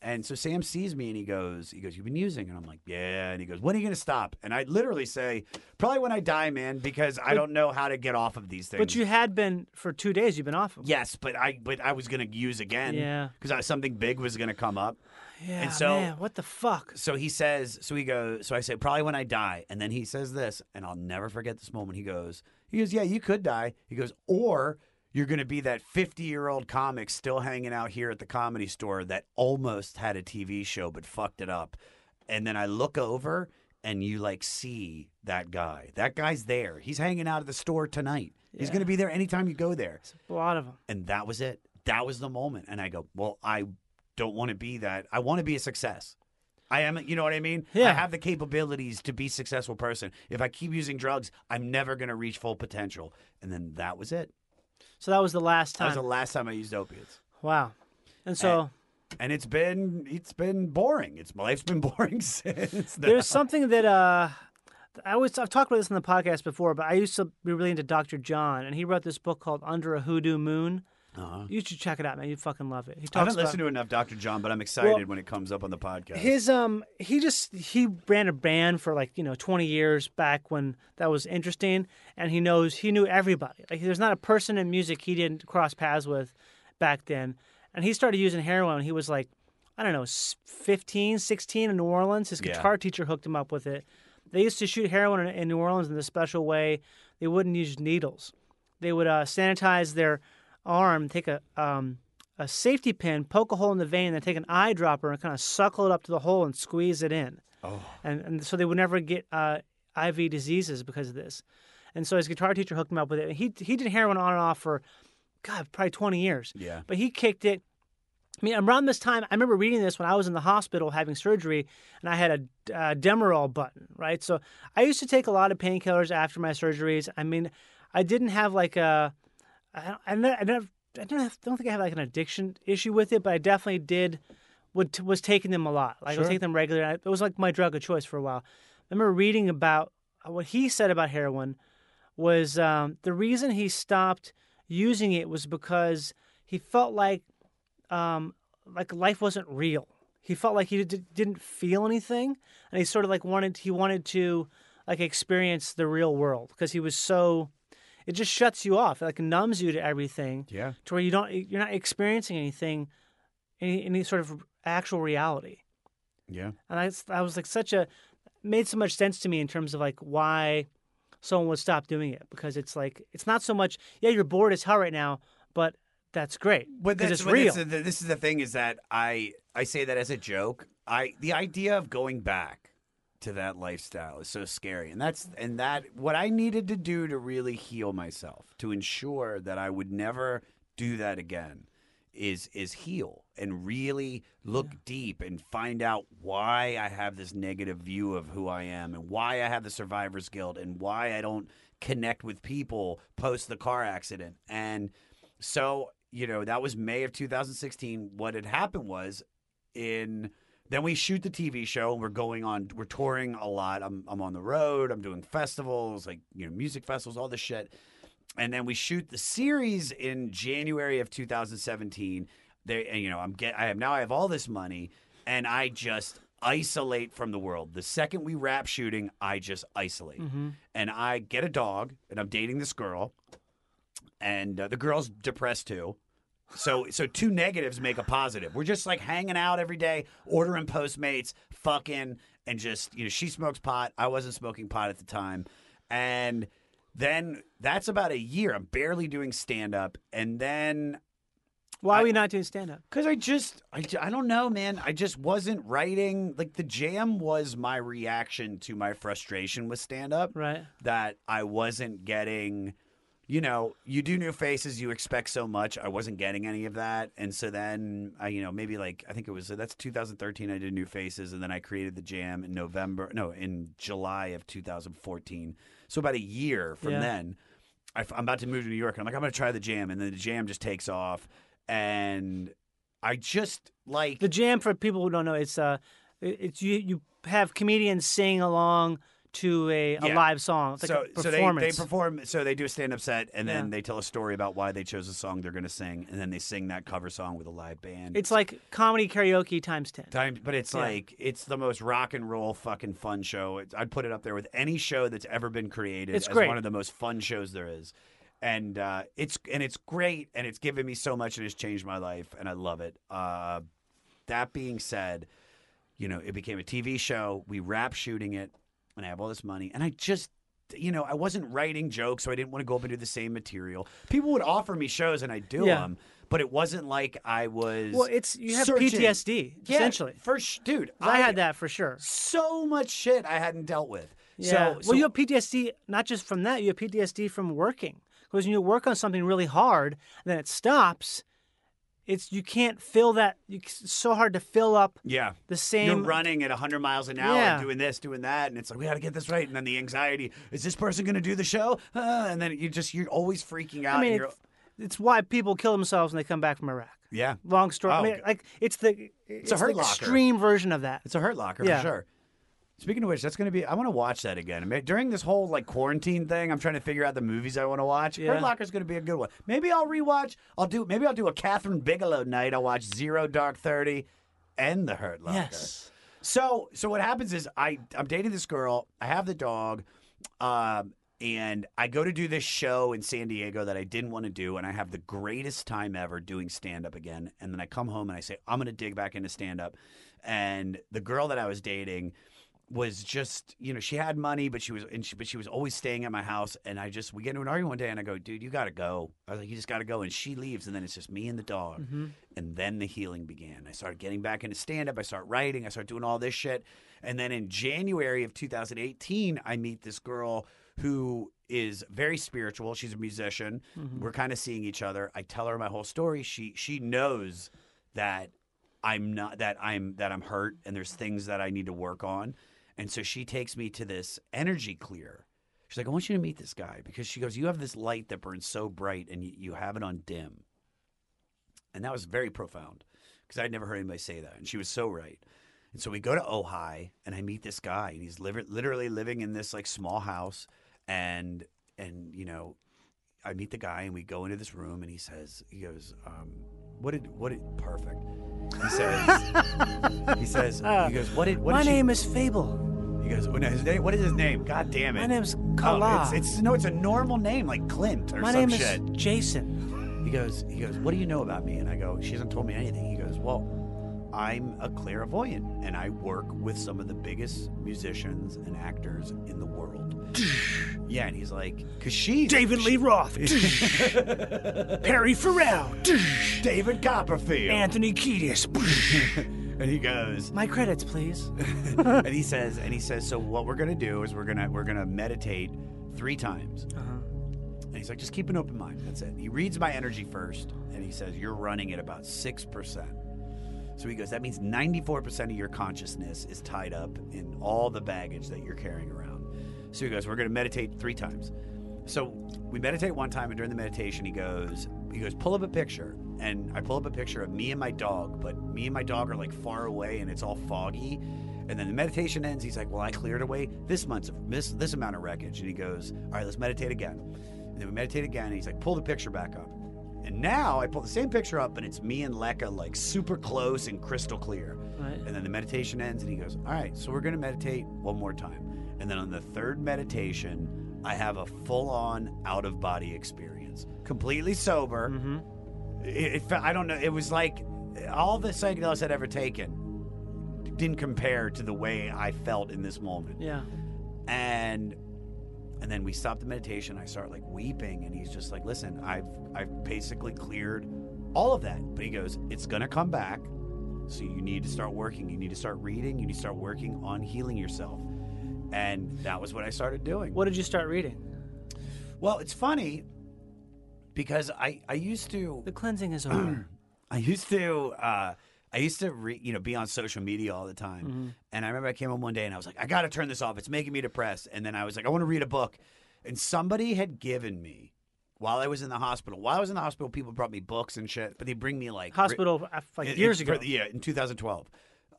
And so Sam sees me and he goes, he goes, "You've been using," and I'm like, "Yeah." And he goes, "When are you going to stop?" And I literally say, "Probably when I die, man, because but, I don't know how to get off of these things." But you had been for two days. You've been off of them. Yes, but I, but I was going to use again. Yeah, because something big was going to come up. Yeah. And so, man, what the fuck? So he says, so he goes, so I say, "Probably when I die," and then he says this, and I'll never forget this moment. He goes, he goes, "Yeah, you could die." He goes, "Or you're going to be that fifty-year-old comic still hanging out here at the Comedy Store that almost had a T V show but fucked it up." And then I look over and you, like, see that guy. That guy's there. He's hanging out at the store tonight. Yeah. He's going to be there anytime you go there. It's a lot of them. And that was it. That was the moment. And I go, well, I don't want to be that. I want to be a success. I am, you know what I mean? Yeah. I have the capabilities to be a successful person. If I keep using drugs, I'm never going to reach full potential. And then that was it. So that was the last time. That was the last time I used opiates. Wow, and so, and, and it's been it's been boring. It's my life's been boring since. Now. There's something that uh, I was I've talked about this in the podcast before, but I used to be really into Doctor John, and he wrote this book called Under a Hoodoo Moon. Uh-huh. You should check it out, man. You'd fucking love it. He talks I haven't about, listened to enough Doctor John, but I'm excited well, when it comes up on the podcast. His um, he just he ran a band for like you know twenty years back when that was interesting, and he knows he knew everybody. Like there's not a person in music he didn't cross paths with back then. And he started using heroin when he was like I don't know fifteen, sixteen in New Orleans. His guitar yeah. teacher hooked him up with it. They used to shoot heroin in New Orleans in this special way. They wouldn't use needles. They would uh, sanitize their arm, take a um, a safety pin, poke a hole in the vein, then take an eyedropper and kind of suckle it up to the hole and squeeze it in. Oh. And, and so they would never get uh, I V diseases because of this. And so his guitar teacher hooked him up with it. He he did heroin on and off for, God, probably twenty years. Yeah. But he kicked it. I mean, around this time, I remember reading this when I was in the hospital having surgery, and I had a uh, Demerol button, right? So I used to take a lot of painkillers after my surgeries. I mean, I didn't have like a I – I, never, I don't, have, don't think I had like an addiction issue with it, but I definitely did would, – was taking them a lot. Like sure. I was taking them regularly. It was like my drug of choice for a while. I remember reading about what he said about heroin was um, the reason he stopped using it was because he felt like – Um, like life wasn't real. He felt like he d- didn't feel anything, and he sort of like wanted he wanted to like experience the real world because he was so. It just shuts you off, it like numbs you to everything. Yeah. To where you don't you're not experiencing anything, any, any sort of actual reality. Yeah. And I I was like such a made so much sense to me in terms of like why someone would stop doing it because it's like it's not so much yeah you're bored as hell right now but. That's great, but that's it's but real. That's, this is the thing: is that I I say that as a joke. I the idea of going back to that lifestyle is so scary, and that's and that what I needed to do to really heal myself, to ensure that I would never do that again, is is heal and really look yeah. deep and find out why I have this negative view of who I am, and why I have the survivor's guilt, and why I don't connect with people post the car accident, and so. You know, that was May of two thousand sixteen. What had happened was in – then we shoot the T V show and we're going on – we're touring a lot. I'm I'm on the road. I'm doing festivals, like, you know, music festivals, all this shit. And then we shoot the series in January of two thousand seventeen. They, and, you know, I'm get, I have now I have all this money and I just isolate from the world. The second we wrap shooting, I just isolate. Mm-hmm. And I get a dog and I'm dating this girl. And uh, the girl's depressed, too. So so two negatives make a positive. We're just, like, hanging out every day, ordering Postmates, fucking, and just, you know, she smokes pot. I wasn't smoking pot at the time. And then that's about a year. I'm barely doing stand-up. And then... Why I, were you not doing stand-up? Because I just, I, I don't know, man. I just wasn't writing. Like, the jam was my reaction to my frustration with stand-up. Right. That I wasn't getting... You know, you do New Faces, you expect so much. I wasn't getting any of that. And so then, I, you know, maybe like, I think it was, that's two thousand thirteen I did New Faces, and then I created The Jam in November, no, in July of two thousand fourteen. So about a year from yeah. then, I, I'm about to move to New York, and I'm like, I'm going to try The Jam, and then The Jam just takes off. And I just, like... The Jam, for people who don't know, it's, uh, it's you, you have comedians sing along... to a, a yeah. live song. It's like so, a performance. So they, they perform, so they do a stand-up set, and then yeah. they tell a story about why they chose a song they're going to sing, and then they sing that cover song with a live band. It's like comedy karaoke times ten. Time, but it's yeah. like, it's the most rock and roll fucking fun show. It's, I'd put it up there with any show that's ever been created it's as great. One of the most fun shows there is. And uh, it's and it's great, and it's given me so much, and it's changed my life, and I love it. Uh, that being said, you know, it became a T V show. We wrapped shooting it. And I have all this money, and I just, you know, I wasn't writing jokes, so I didn't want to go up and do the same material. People would offer me shows, and I'd do yeah. them, but it wasn't like I was. Well, it's you have searching. P T S D yeah, essentially. First, dude, I, I had that for sure. So much shit I hadn't dealt with. Yeah. So, well, so, you have P T S D not just from that. You have P T S D from working because when you work on something really hard, and then it stops. It's you can't fill that. You, it's so hard to fill up. Yeah, the same. You're running at one hundred miles an hour, yeah. doing this, doing that, and it's like we got to get this right. And then the anxiety: is this person going to do the show? Uh, and then you just you're always freaking out. I mean, and you're... It's, it's why people kill themselves when they come back from Iraq. Yeah, long story. Oh, I mean, like it's the it's, it's a hurt the extreme locker. Version of that. It's a hurt locker yeah. for sure. Speaking of which, that's going to be. I want to watch that again. I mean, during this whole like quarantine thing, I'm trying to figure out the movies I want to watch. Yeah. Hurt Locker's going to be a good one. Maybe I'll rewatch. I'll do. Maybe I'll do a Catherine Bigelow night. I'll watch Zero Dark Thirty, and The Hurt Locker. Yes. So, so what happens is I I'm dating this girl. I have the dog, um, and I go to do this show in San Diego that I didn't want to do, and I have the greatest time ever doing stand up again. And then I come home and I say I'm going to dig back into stand up, and the girl that I was dating. was just, you know, she had money, but she was, and she, but she was always staying at my house. And I just, we get into an argument one day, and I go, dude, you got to go. I was like, you just got to go. And she leaves, and then it's just me and the dog. Mm-hmm. And then the healing began. I started getting back into stand-up. I started writing. I started doing all this shit. And then in January of two thousand eighteen, I meet this girl who is very spiritual. She's a musician. Mm-hmm. We're kind of seeing each other. I tell her my whole story. She she knows that I'm not that I'm that I'm hurt, and there's things that I need to work on. And so she takes me to this energy clear. She's like, I want you to meet this guy, because she goes, you have this light that burns so bright, and you, you have it on dim. And that was very profound, because I'd never heard anybody say that. And she was so right. And so we go to Ojai, and I meet this guy, and he's li- literally living in this like small house. And, and you know, I meet the guy, and we go into this room, and he says, he goes, um, what did, what did, perfect. He says, he says, uh, he goes, what did, what My did name you, is Fable. He goes, oh, no, his name, what is his name? God damn it. My name's Kala. Oh, it's, it's, no, it's a normal name, like Clint or My some shit. My name is Jason. He goes, he goes, what do you know about me? And I go, she hasn't told me anything. He goes, well, I'm a clairvoyant, and I work with some of the biggest musicians and actors in the world. Yeah, and he's like, because she... David she, Lee Roth. Perry Farrell. David Copperfield. Anthony Kiedis. And he goes... My credits, please. And he says, and he says, so what we're going to do is we're going to we're gonna meditate three times. Uh-huh. And he's like, just keep an open mind. That's it. He reads my energy first, and he says, you're running at about six percent. So he goes, that means ninety-four percent of your consciousness is tied up in all the baggage that you're carrying around. So he goes, we're going to meditate three times. So we meditate one time, and during the meditation, he goes, he goes, pull up a picture. And I pull up a picture of me and my dog, but me and my dog are like far away, and it's all foggy. And then the meditation ends. He's like, well, I cleared away this month's of this, this amount of wreckage. And he goes, all right, let's meditate again. And then we meditate again, and he's like, pull the picture back up. And now I pull the same picture up, and it's me and Lekka, like super close and crystal clear. Right. And then the meditation ends, and he goes, all right, so we're going to meditate one more time. And then on the third meditation, I have a full-on out-of-body experience. Completely sober. Mm-hmm. It, it, I don't know. It was like all the psychedelics I'd ever taken didn't compare to the way I felt in this moment. Yeah. And... And then we stop the meditation. I start like weeping, and he's just like, listen, I've I've basically cleared all of that. But he goes, it's going to come back. So you need to start working. You need to start reading. You need to start working on healing yourself. And that was what I started doing. What did you start reading? Well, it's funny because I, I used to. The cleansing is over. I used to. Uh, I used to, re- you know, be on social media all the time. Mm-hmm. And I remember I came home one day, and I was like, I got to turn this off. It's making me depressed. And then I was like, I want to read a book. And somebody had given me, while I was in the hospital, while I was in the hospital, people brought me books and shit. But they bring me like... Hospital, ri- like years it, it, ago. Yeah, in twenty twelve.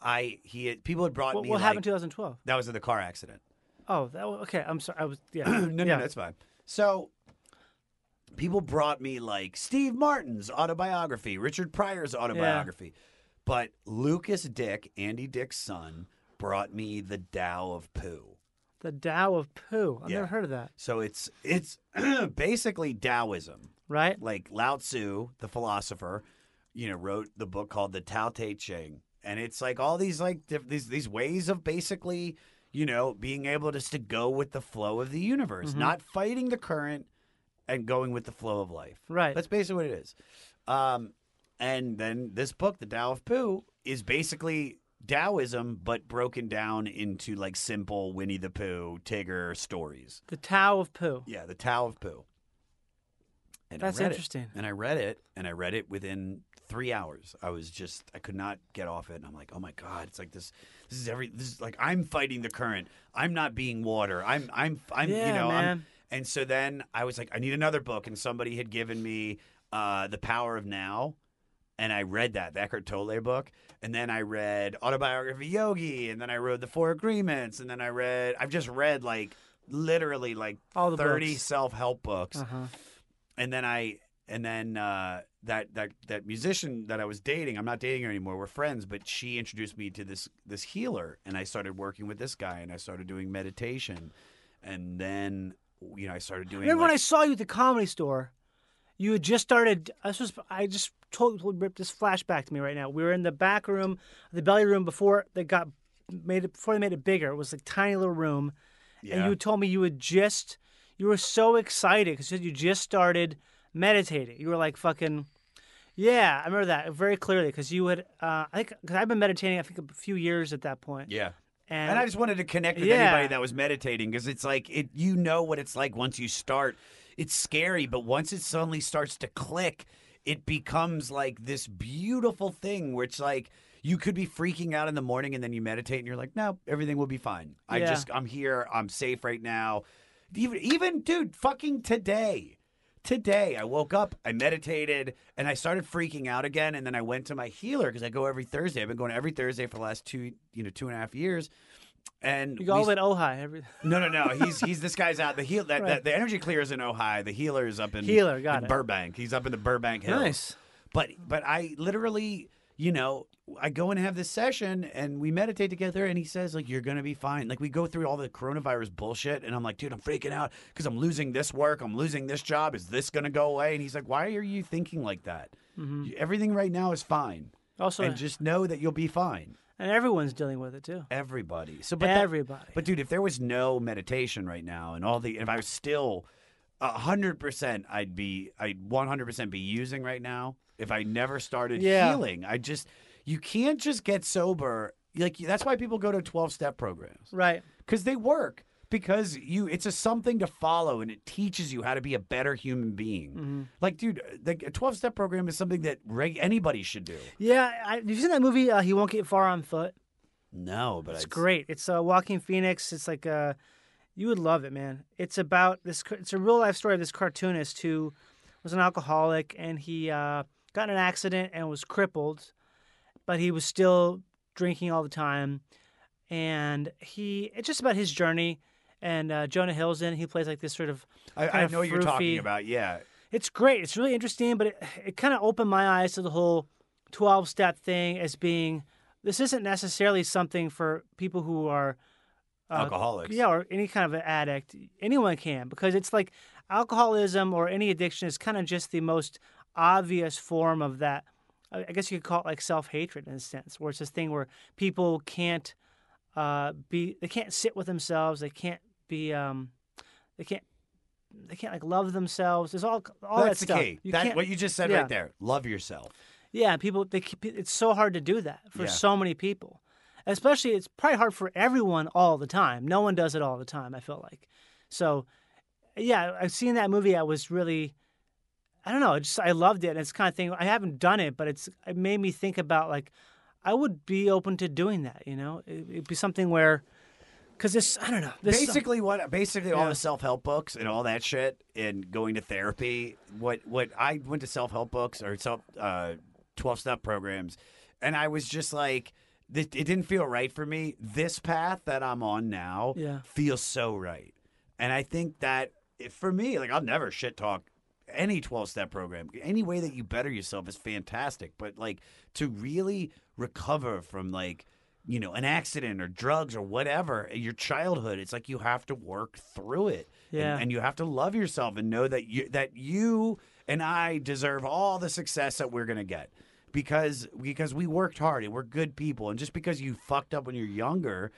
I he had, People had brought what, me what like... What happened in twenty twelve? That was in the car accident. Oh, that was, okay. I'm sorry. I was, yeah. no, no, yeah. no, that's fine. So... People brought me like Steve Martin's autobiography, Richard Pryor's autobiography. Yeah. But Lucas Dick, Andy Dick's son, brought me the Tao of Pooh. The Tao of Pooh. I've yeah. never heard of that. So it's it's basically Taoism, right? Like Lao Tzu, the philosopher, you know, wrote the book called the Tao Te Ching, and it's like all these like diff- these these ways of basically, you know, being able just to go with the flow of the universe, mm-hmm. not fighting the current and going with the flow of life. Right. That's basically what it is. Um, And then this book, The Tao of Pooh, is basically Taoism, but broken down into like simple Winnie the Pooh, Tigger stories. The Tao of Pooh. Yeah, The Tao of Pooh. And That's I read interesting. It, and I read it, and I read it within three hours. I was just, I could not get off it. And I'm like, oh my God, it's like this, this is every, this is like, I'm fighting the current. I'm not being water. I'm, I'm, I'm, yeah, you know, man. I'm, and so then I was like, I need another book. And somebody had given me uh, The Power of Now. And I read that, the Eckhart Tolle book. And then I read Autobiography of Yogi. And then I read The Four Agreements. And then I read, I've just read like literally like all the thirty books. Self-help books. Uh-huh. And then I, and then uh, that, that, that musician that I was dating, I'm not dating her anymore. We're friends, but she introduced me to this, this healer. And I started working with this guy, and I started doing meditation. And then, you know, I started doing. I remember like, when I saw you at the Comedy Store, you had just started, I just, I just totally ripped this flashback to me right now. We were in the back room, the belly room before they got made it before they made it bigger. It was like tiny little room, yeah. and you told me you had just you were so excited because you just started meditating. You were like fucking, yeah, I remember that very clearly because you had uh, I think because I've been meditating I think a few years at that point. Yeah. And, and I just wanted to connect with yeah. anybody that was meditating because it's like it you know what it's like once you start. It's scary, but once it suddenly starts to click, it becomes like this beautiful thing where it's like you could be freaking out in the morning and then you meditate and you're like, no, everything will be fine. Yeah. I just I'm here, I'm safe right now. Even even dude, fucking today. Today, I woke up, I meditated, and I started freaking out again. And then I went to my healer because I go every Thursday. I've been going every Thursday for the last two, you know, two and a half years. And you go all at Ojai every. No, no, no. He's he's this guy's out the heel that, right. that the energy clear is in Ojai. The healer is up in healer got in it. Burbank. He's up in the Burbank Hills. Nice. But but I literally, you know, I go and have this session and we meditate together. And he says like, you're gonna be fine. Like we go through all the coronavirus bullshit. And I'm like, dude, I'm freaking out because I'm losing this work. I'm losing this job. Is this gonna go away? And he's like, why are you thinking like that? Mm-hmm. Everything right now is fine. Also, and just know that you'll be fine. And everyone's dealing with it too. Everybody. So, but everybody. That, but dude, if there was no meditation right now, and all the, if I was still, a hundred percent, I'd be, I'd one hundred percent be using right now. If I never started yeah. healing, I just, you can't just get sober. Like that's why people go to twelve-step programs, right? Because they work. Because you, it's a something to follow, and it teaches you how to be a better human being. Mm-hmm. Like, dude, like a twelve-step program is something that reg- anybody should do. Yeah, I, have you seen that movie? Uh, He Won't Get Far on Foot. No, but it's I'd... great. It's uh, Joaquin Phoenix. It's like uh, you would love it, man. It's about this. It's a real life story of this cartoonist who was an alcoholic, and he uh, got in an accident and was crippled, but he was still drinking all the time, and he. It's just about his journey. And uh, Jonah Hill's in. He plays like this sort of. I, I know what you're talking about. Yeah, it's great. It's really interesting, but it, it kind of opened my eyes to the whole twelve-step thing as being this isn't necessarily something for people who are uh, alcoholics. Yeah, or any kind of an addict. Anyone can because it's like alcoholism or any addiction is kind of just the most obvious form of that. I guess you could call it like self-hatred in a sense, where it's this thing where people can't uh, be they can't sit with themselves. They can't. Be um, they can't they can't like love themselves. There's all all that's that stuff. That's the key. You that what you just said yeah. right there. Love yourself. Yeah, people. They it's so hard to do that for yeah. so many people. Especially, it's probably hard for everyone all the time. No one does it all the time. I feel like. So, yeah, I've seen that movie. I was really, I don't know. Just I loved it. And it's the kind of thing I haven't done it, but it's it made me think about like I would be open to doing that. You know, it, it'd be something where. Because this, I don't know. This basically, stuff. what basically yeah. all the self-help books and all that shit, and going to therapy. What what I went to self-help books or self uh, twelve-step programs, and I was just like, it, it didn't feel right for me. This path that I'm on now yeah. feels so right, and I think that if, for me, like I'll never shit talk any twelve-step program. Any way that you better yourself is fantastic, but like to really recover from like. You know, an accident or drugs or whatever, your childhood, it's like you have to work through it. Yeah. And, and you have to love yourself and know that you, that you and I deserve all the success that we're going to get because because we worked hard and we're good people. And just because you fucked up when you're younger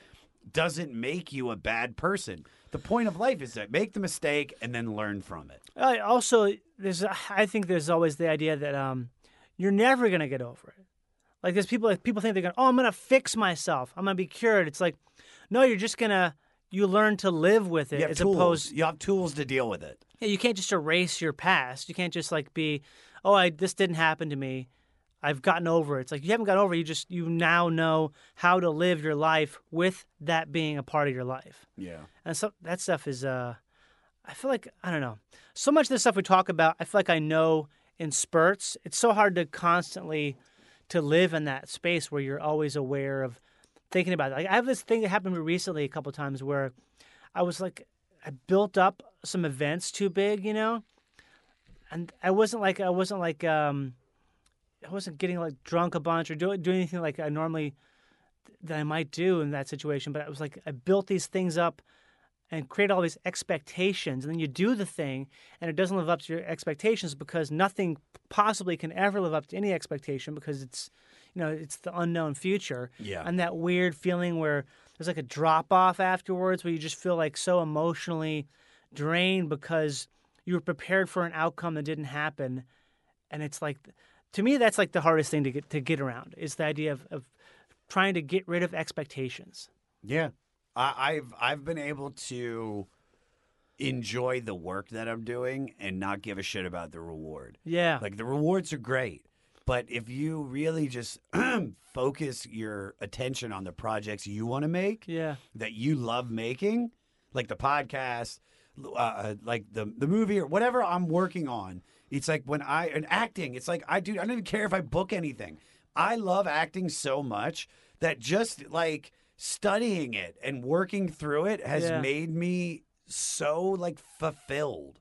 doesn't make you a bad person. The point of life is to make the mistake and then learn from it. I also, there's I think there's always the idea that um, you're never going to get over it. Like there's people, like people think they're going, oh, I'm going to fix myself. I'm going to be cured. It's like, no, you're just going to, you learn to live with it. You have, as tools. Opposed, you have tools to deal with it. Yeah, you can't just erase your past. You can't just like be, oh, I, this didn't happen to me. I've gotten over it. It's like you haven't gotten over it. You just, you now know how to live your life with that being a part of your life. Yeah. And so that stuff is, uh, I feel like, I don't know. So much of the stuff we talk about, I feel like I know in spurts. It's so hard to constantly... to live in that space where you're always aware of thinking about it. Like I have this thing that happened to me recently a couple of times where I was like, I built up some events too big, you know, and I wasn't like, I wasn't like, um, I wasn't getting like drunk a bunch or doing do anything like I normally that I might do in that situation. But I was like, I built these things up and create all these expectations, and then you do the thing and it doesn't live up to your expectations, because nothing possibly can ever live up to any expectation, because it's, you know, it's the unknown future. Yeah. And that weird feeling where there's like a drop-off afterwards where you just feel like so emotionally drained because you were prepared for an outcome that didn't happen. And it's like, to me, that's like the hardest thing to get to get around, is the idea of, of trying to get rid of expectations. Yeah. I, I've I've been able to enjoy the work that I'm doing and not give a shit about the reward. Yeah. Like, the rewards are great. But if you really just focus your attention on the projects you want to make, yeah, that you love making, like the podcast, uh, like the the movie or whatever I'm working on, it's like when I and acting, it's like I do. I don't even care if I book anything. I love acting so much that just like studying it and working through it has yeah. made me so like fulfilled,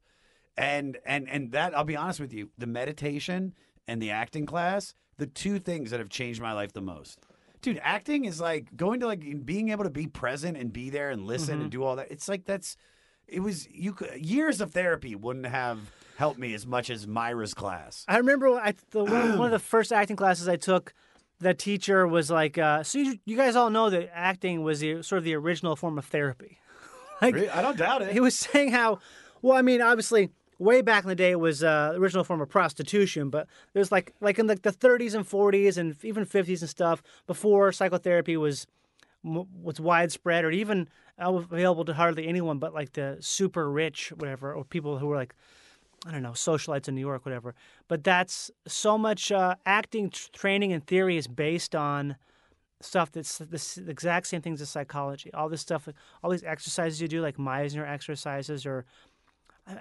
and and and that, I'll be honest with you, the meditation and the acting class, the two things that have changed my life the most. Dude, acting is like going to like being able to be present and be there and listen mm-hmm. and do all that. It's like that's it was you years of therapy wouldn't have helped me as much as Myra's class. I remember I, the, one, one of the first acting classes I took, the teacher was like, uh, so you, you guys all know that acting was the, sort of the original form of therapy. Like, really? I don't doubt it. He was saying how, well, I mean, obviously, way back in the day, it was uh, the original form of prostitution, but there's like, like in like the thirties and forties and even fifties and stuff, before psychotherapy was was widespread or even available to hardly anyone but like the super rich, whatever, or people who were like, I don't know, socialites in New York, whatever. But that's so much uh, acting training and theory is based on stuff that's the exact same things as psychology. All this stuff, all these exercises you do, like Meisner exercises, or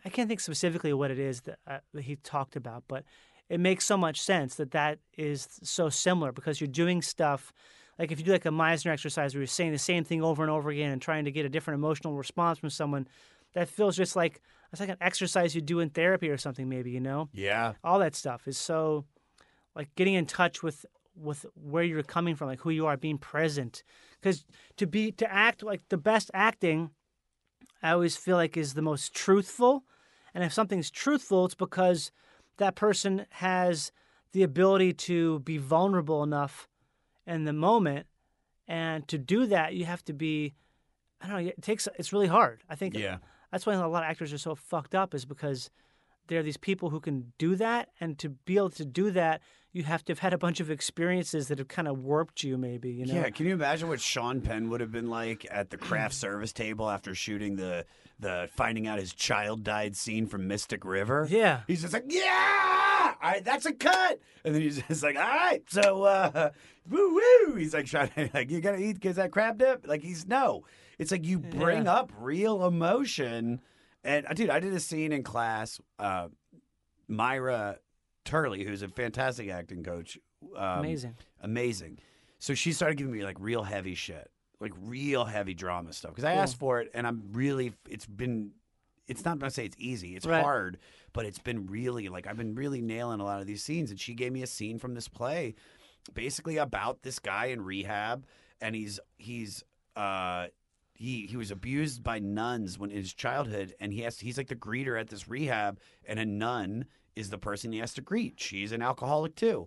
I can't think specifically what it is that, uh, that he talked about, but it makes so much sense that that is so similar, because you're doing stuff, like if you do like a Meisner exercise where you're saying the same thing over and over again and trying to get a different emotional response from someone, that feels just like, it's like an exercise you do in therapy or something maybe, you know? Yeah. All that stuff is so, like getting in touch with with where you're coming from, like who you are, being present. Because to be, to act like the best acting, I always feel like is the most truthful. And if something's truthful, it's because that person has the ability to be vulnerable enough in the moment. And to do that, you have to be, I don't know, it takes, it's really hard. I think yeah. that's why a lot of actors are so fucked up, is because there are these people who can do that. And to be able to do that, you have to have had a bunch of experiences that have kind of warped you, maybe. You know? Yeah, can you imagine what Sean Penn would have been like at the craft service table after shooting the the finding out his child died scene from Mystic River? Yeah. He's just like, yeah, all right, that's a cut. And then he's just like, all right, so uh, woo-woo. He's like, trying to, like, you got to eat, 'cause that crab dip? Like, he's, no. It's like you bring yeah. up real emotion. And, dude, I did a scene in class, uh, Myra Turley, who's a fantastic acting coach. Um, amazing. Amazing. So she started giving me, like, real heavy shit, like real heavy drama stuff. Because I yeah. asked for it, and I'm really – it's been – it's not going to say it's easy. It's right. hard, but it's been really – like, I've been really nailing a lot of these scenes. And she gave me a scene from this play basically about this guy in rehab, and he's – he's uh, He he was abused by nuns when in his childhood, and he has to, he's like the greeter at this rehab, and a nun is the person he has to greet. She's an alcoholic too.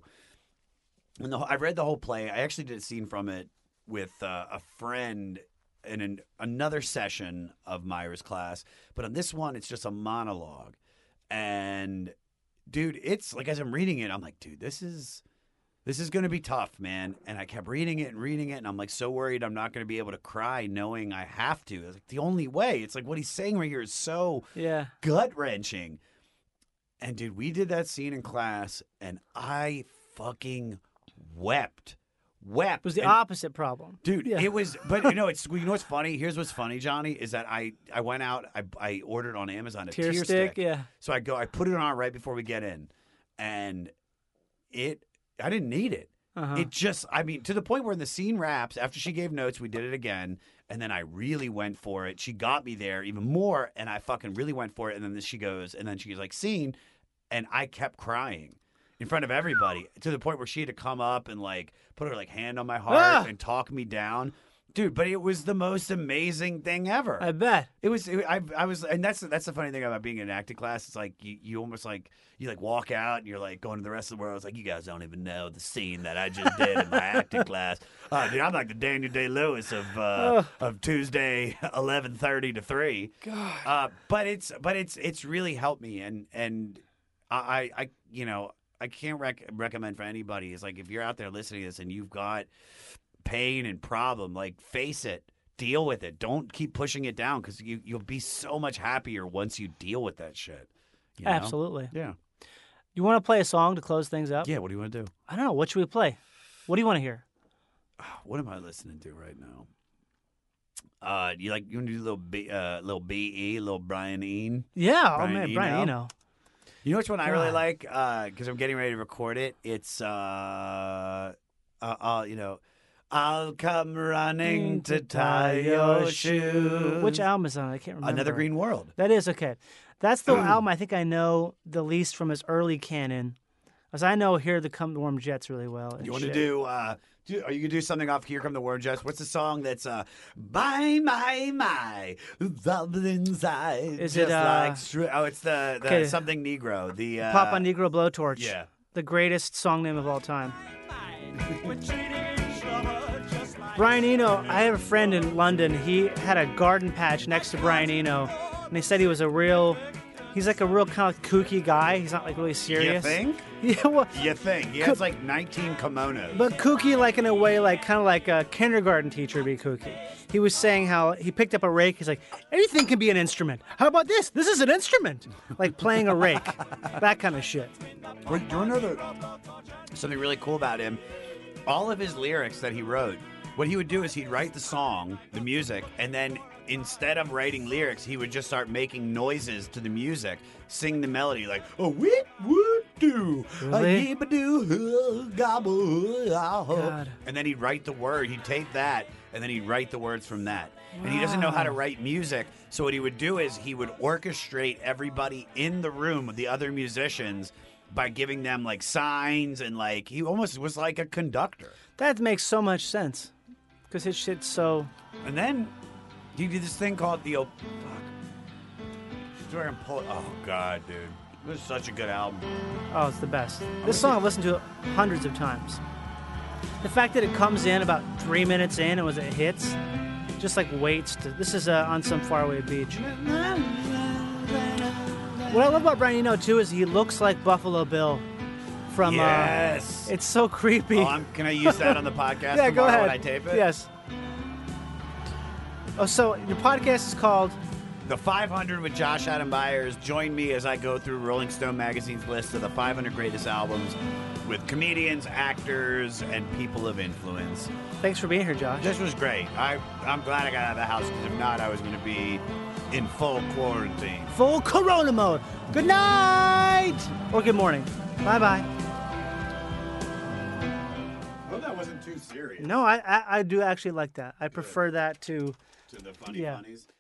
And the, I read the whole play. I actually did a scene from it with uh, a friend in an, another session of Myra's class, but on this one, it's just a monologue. And dude, it's like as I'm reading it, I'm like, dude, this is. This is going to be tough, man. And I kept reading it and reading it, and I'm like so worried I'm not going to be able to cry knowing I have to. It's like the only way. It's like what he's saying right here is so yeah. gut-wrenching. And, dude, we did that scene in class, and I fucking wept. Wept. It was the and, opposite problem. Dude, yeah. it was – but, you know, it's you know what's funny? Here's what's funny, Johnny, is that I, I went out. I, I ordered on Amazon a tear, tear stick. stick. Yeah. So I go – I put it on right before we get in, and it – I didn't need it. Uh-huh. It just, I mean, to the point where in the scene wraps, after she gave notes, we did it again. And then I really went for it. She got me there even more. And I fucking really went for it. And then she goes, and then she's like, scene. And I kept crying in front of everybody to the point where she had to come up and like put her like hand on my heart ah! and talk me down. Dude, but it was the most amazing thing ever. I bet it was. It, I I was, and that's that's the funny thing about being in acting class. It's like you, you almost like you like walk out and you're like going to the rest of the world. It's like you guys don't even know the scene that I just did in my acting class. Uh, dude, I'm like the Daniel Day-Lewis of uh, oh. of Tuesday eleven thirty to three. God. Uh, but it's but it's it's really helped me, and and I I you know I can't rec- recommend for anybody. It's like if you're out there listening to this and you've got pain and problem, like, face it, deal with it. Don't keep pushing it down, because you, you'll be so much happier once you deal with that shit. You know? Absolutely. Yeah. You want to play a song to close things up? Yeah, what do you want to do? I don't know. What should we play? What do you want to hear? What am I listening to right now? Uh, you like you want to do a little B, uh, little B E, little Brian Eno? Yeah, Brian oh man, Eno. Brian Eno. You know which one I really like? Because uh, I'm getting ready to record it. It's uh, uh, uh you know. I'll come running to tie your shoes. Which album is on it? I can't remember. Another Green World. That is, okay. That's the um, album I think I know the least from his early canon. As I know Here the Come the Warm Jets really well. You want shit. to do, uh, do, are you going to do something off Here Come the Warm Jets? What's the song that's, uh, by my, my, love inside. Is just it, uh, like, oh, it's the, the something Negro. The uh, Papa Negro Blowtorch. Yeah. The greatest song name of all time. Brian Eno, I have a friend in London. He had a garden patch next to Brian Eno, and they said he was a real, he's like a real kind of kooky guy. He's not like really serious. You think? Yeah, well, you think? He has like nineteen kimonos. But kooky, like in a way, like kind of like a kindergarten teacher would be kooky. He was saying how he picked up a rake. He's like, anything can be an instrument. How about this? This is an instrument. Like playing a rake. That kind of shit. Do you want to know something really cool about him? All of his lyrics that he wrote, what he would do is he'd write the song, the music, and then instead of writing lyrics, he would just start making noises to the music, sing the melody like, oh, whoop, whoop, do, a doo, gobble, ah. And then he'd write the word, he'd take that, and then he'd write the words from that. Wow. And he doesn't know how to write music, so what he would do is he would orchestrate everybody in the room with the other musicians by giving them like signs, and like he almost was like a conductor. That makes so much sense. Because his shit's so... And then you do this thing called the... Oh, fuck. Oh, God, dude. This is such a good album. Oh, it's the best. This song I've listened to hundreds of times. The fact that it comes in about three minutes in and was it hits, just like waits to... This is uh, on some faraway beach. What I love about Brian Eno, too, is he looks like Buffalo Bill. From, yes. Uh, it's so creepy. Oh, I'm, can I use that on the podcast? Yeah, go ahead. When I tape it? Yes. Oh, so your podcast is called The five hundred with Josh Adam Myers. Join me as I go through Rolling Stone magazine's list of the five hundred greatest albums with comedians, actors, and people of influence. Thanks for being here, Josh. This was great. I, I'm glad I got out of the house, because if not, I was going to be in full quarantine. Full corona mode. Good night! Or good morning. Bye-bye. Too serious. No, I, I I do actually like that. I Good. prefer that to to the funny yeah. funnies.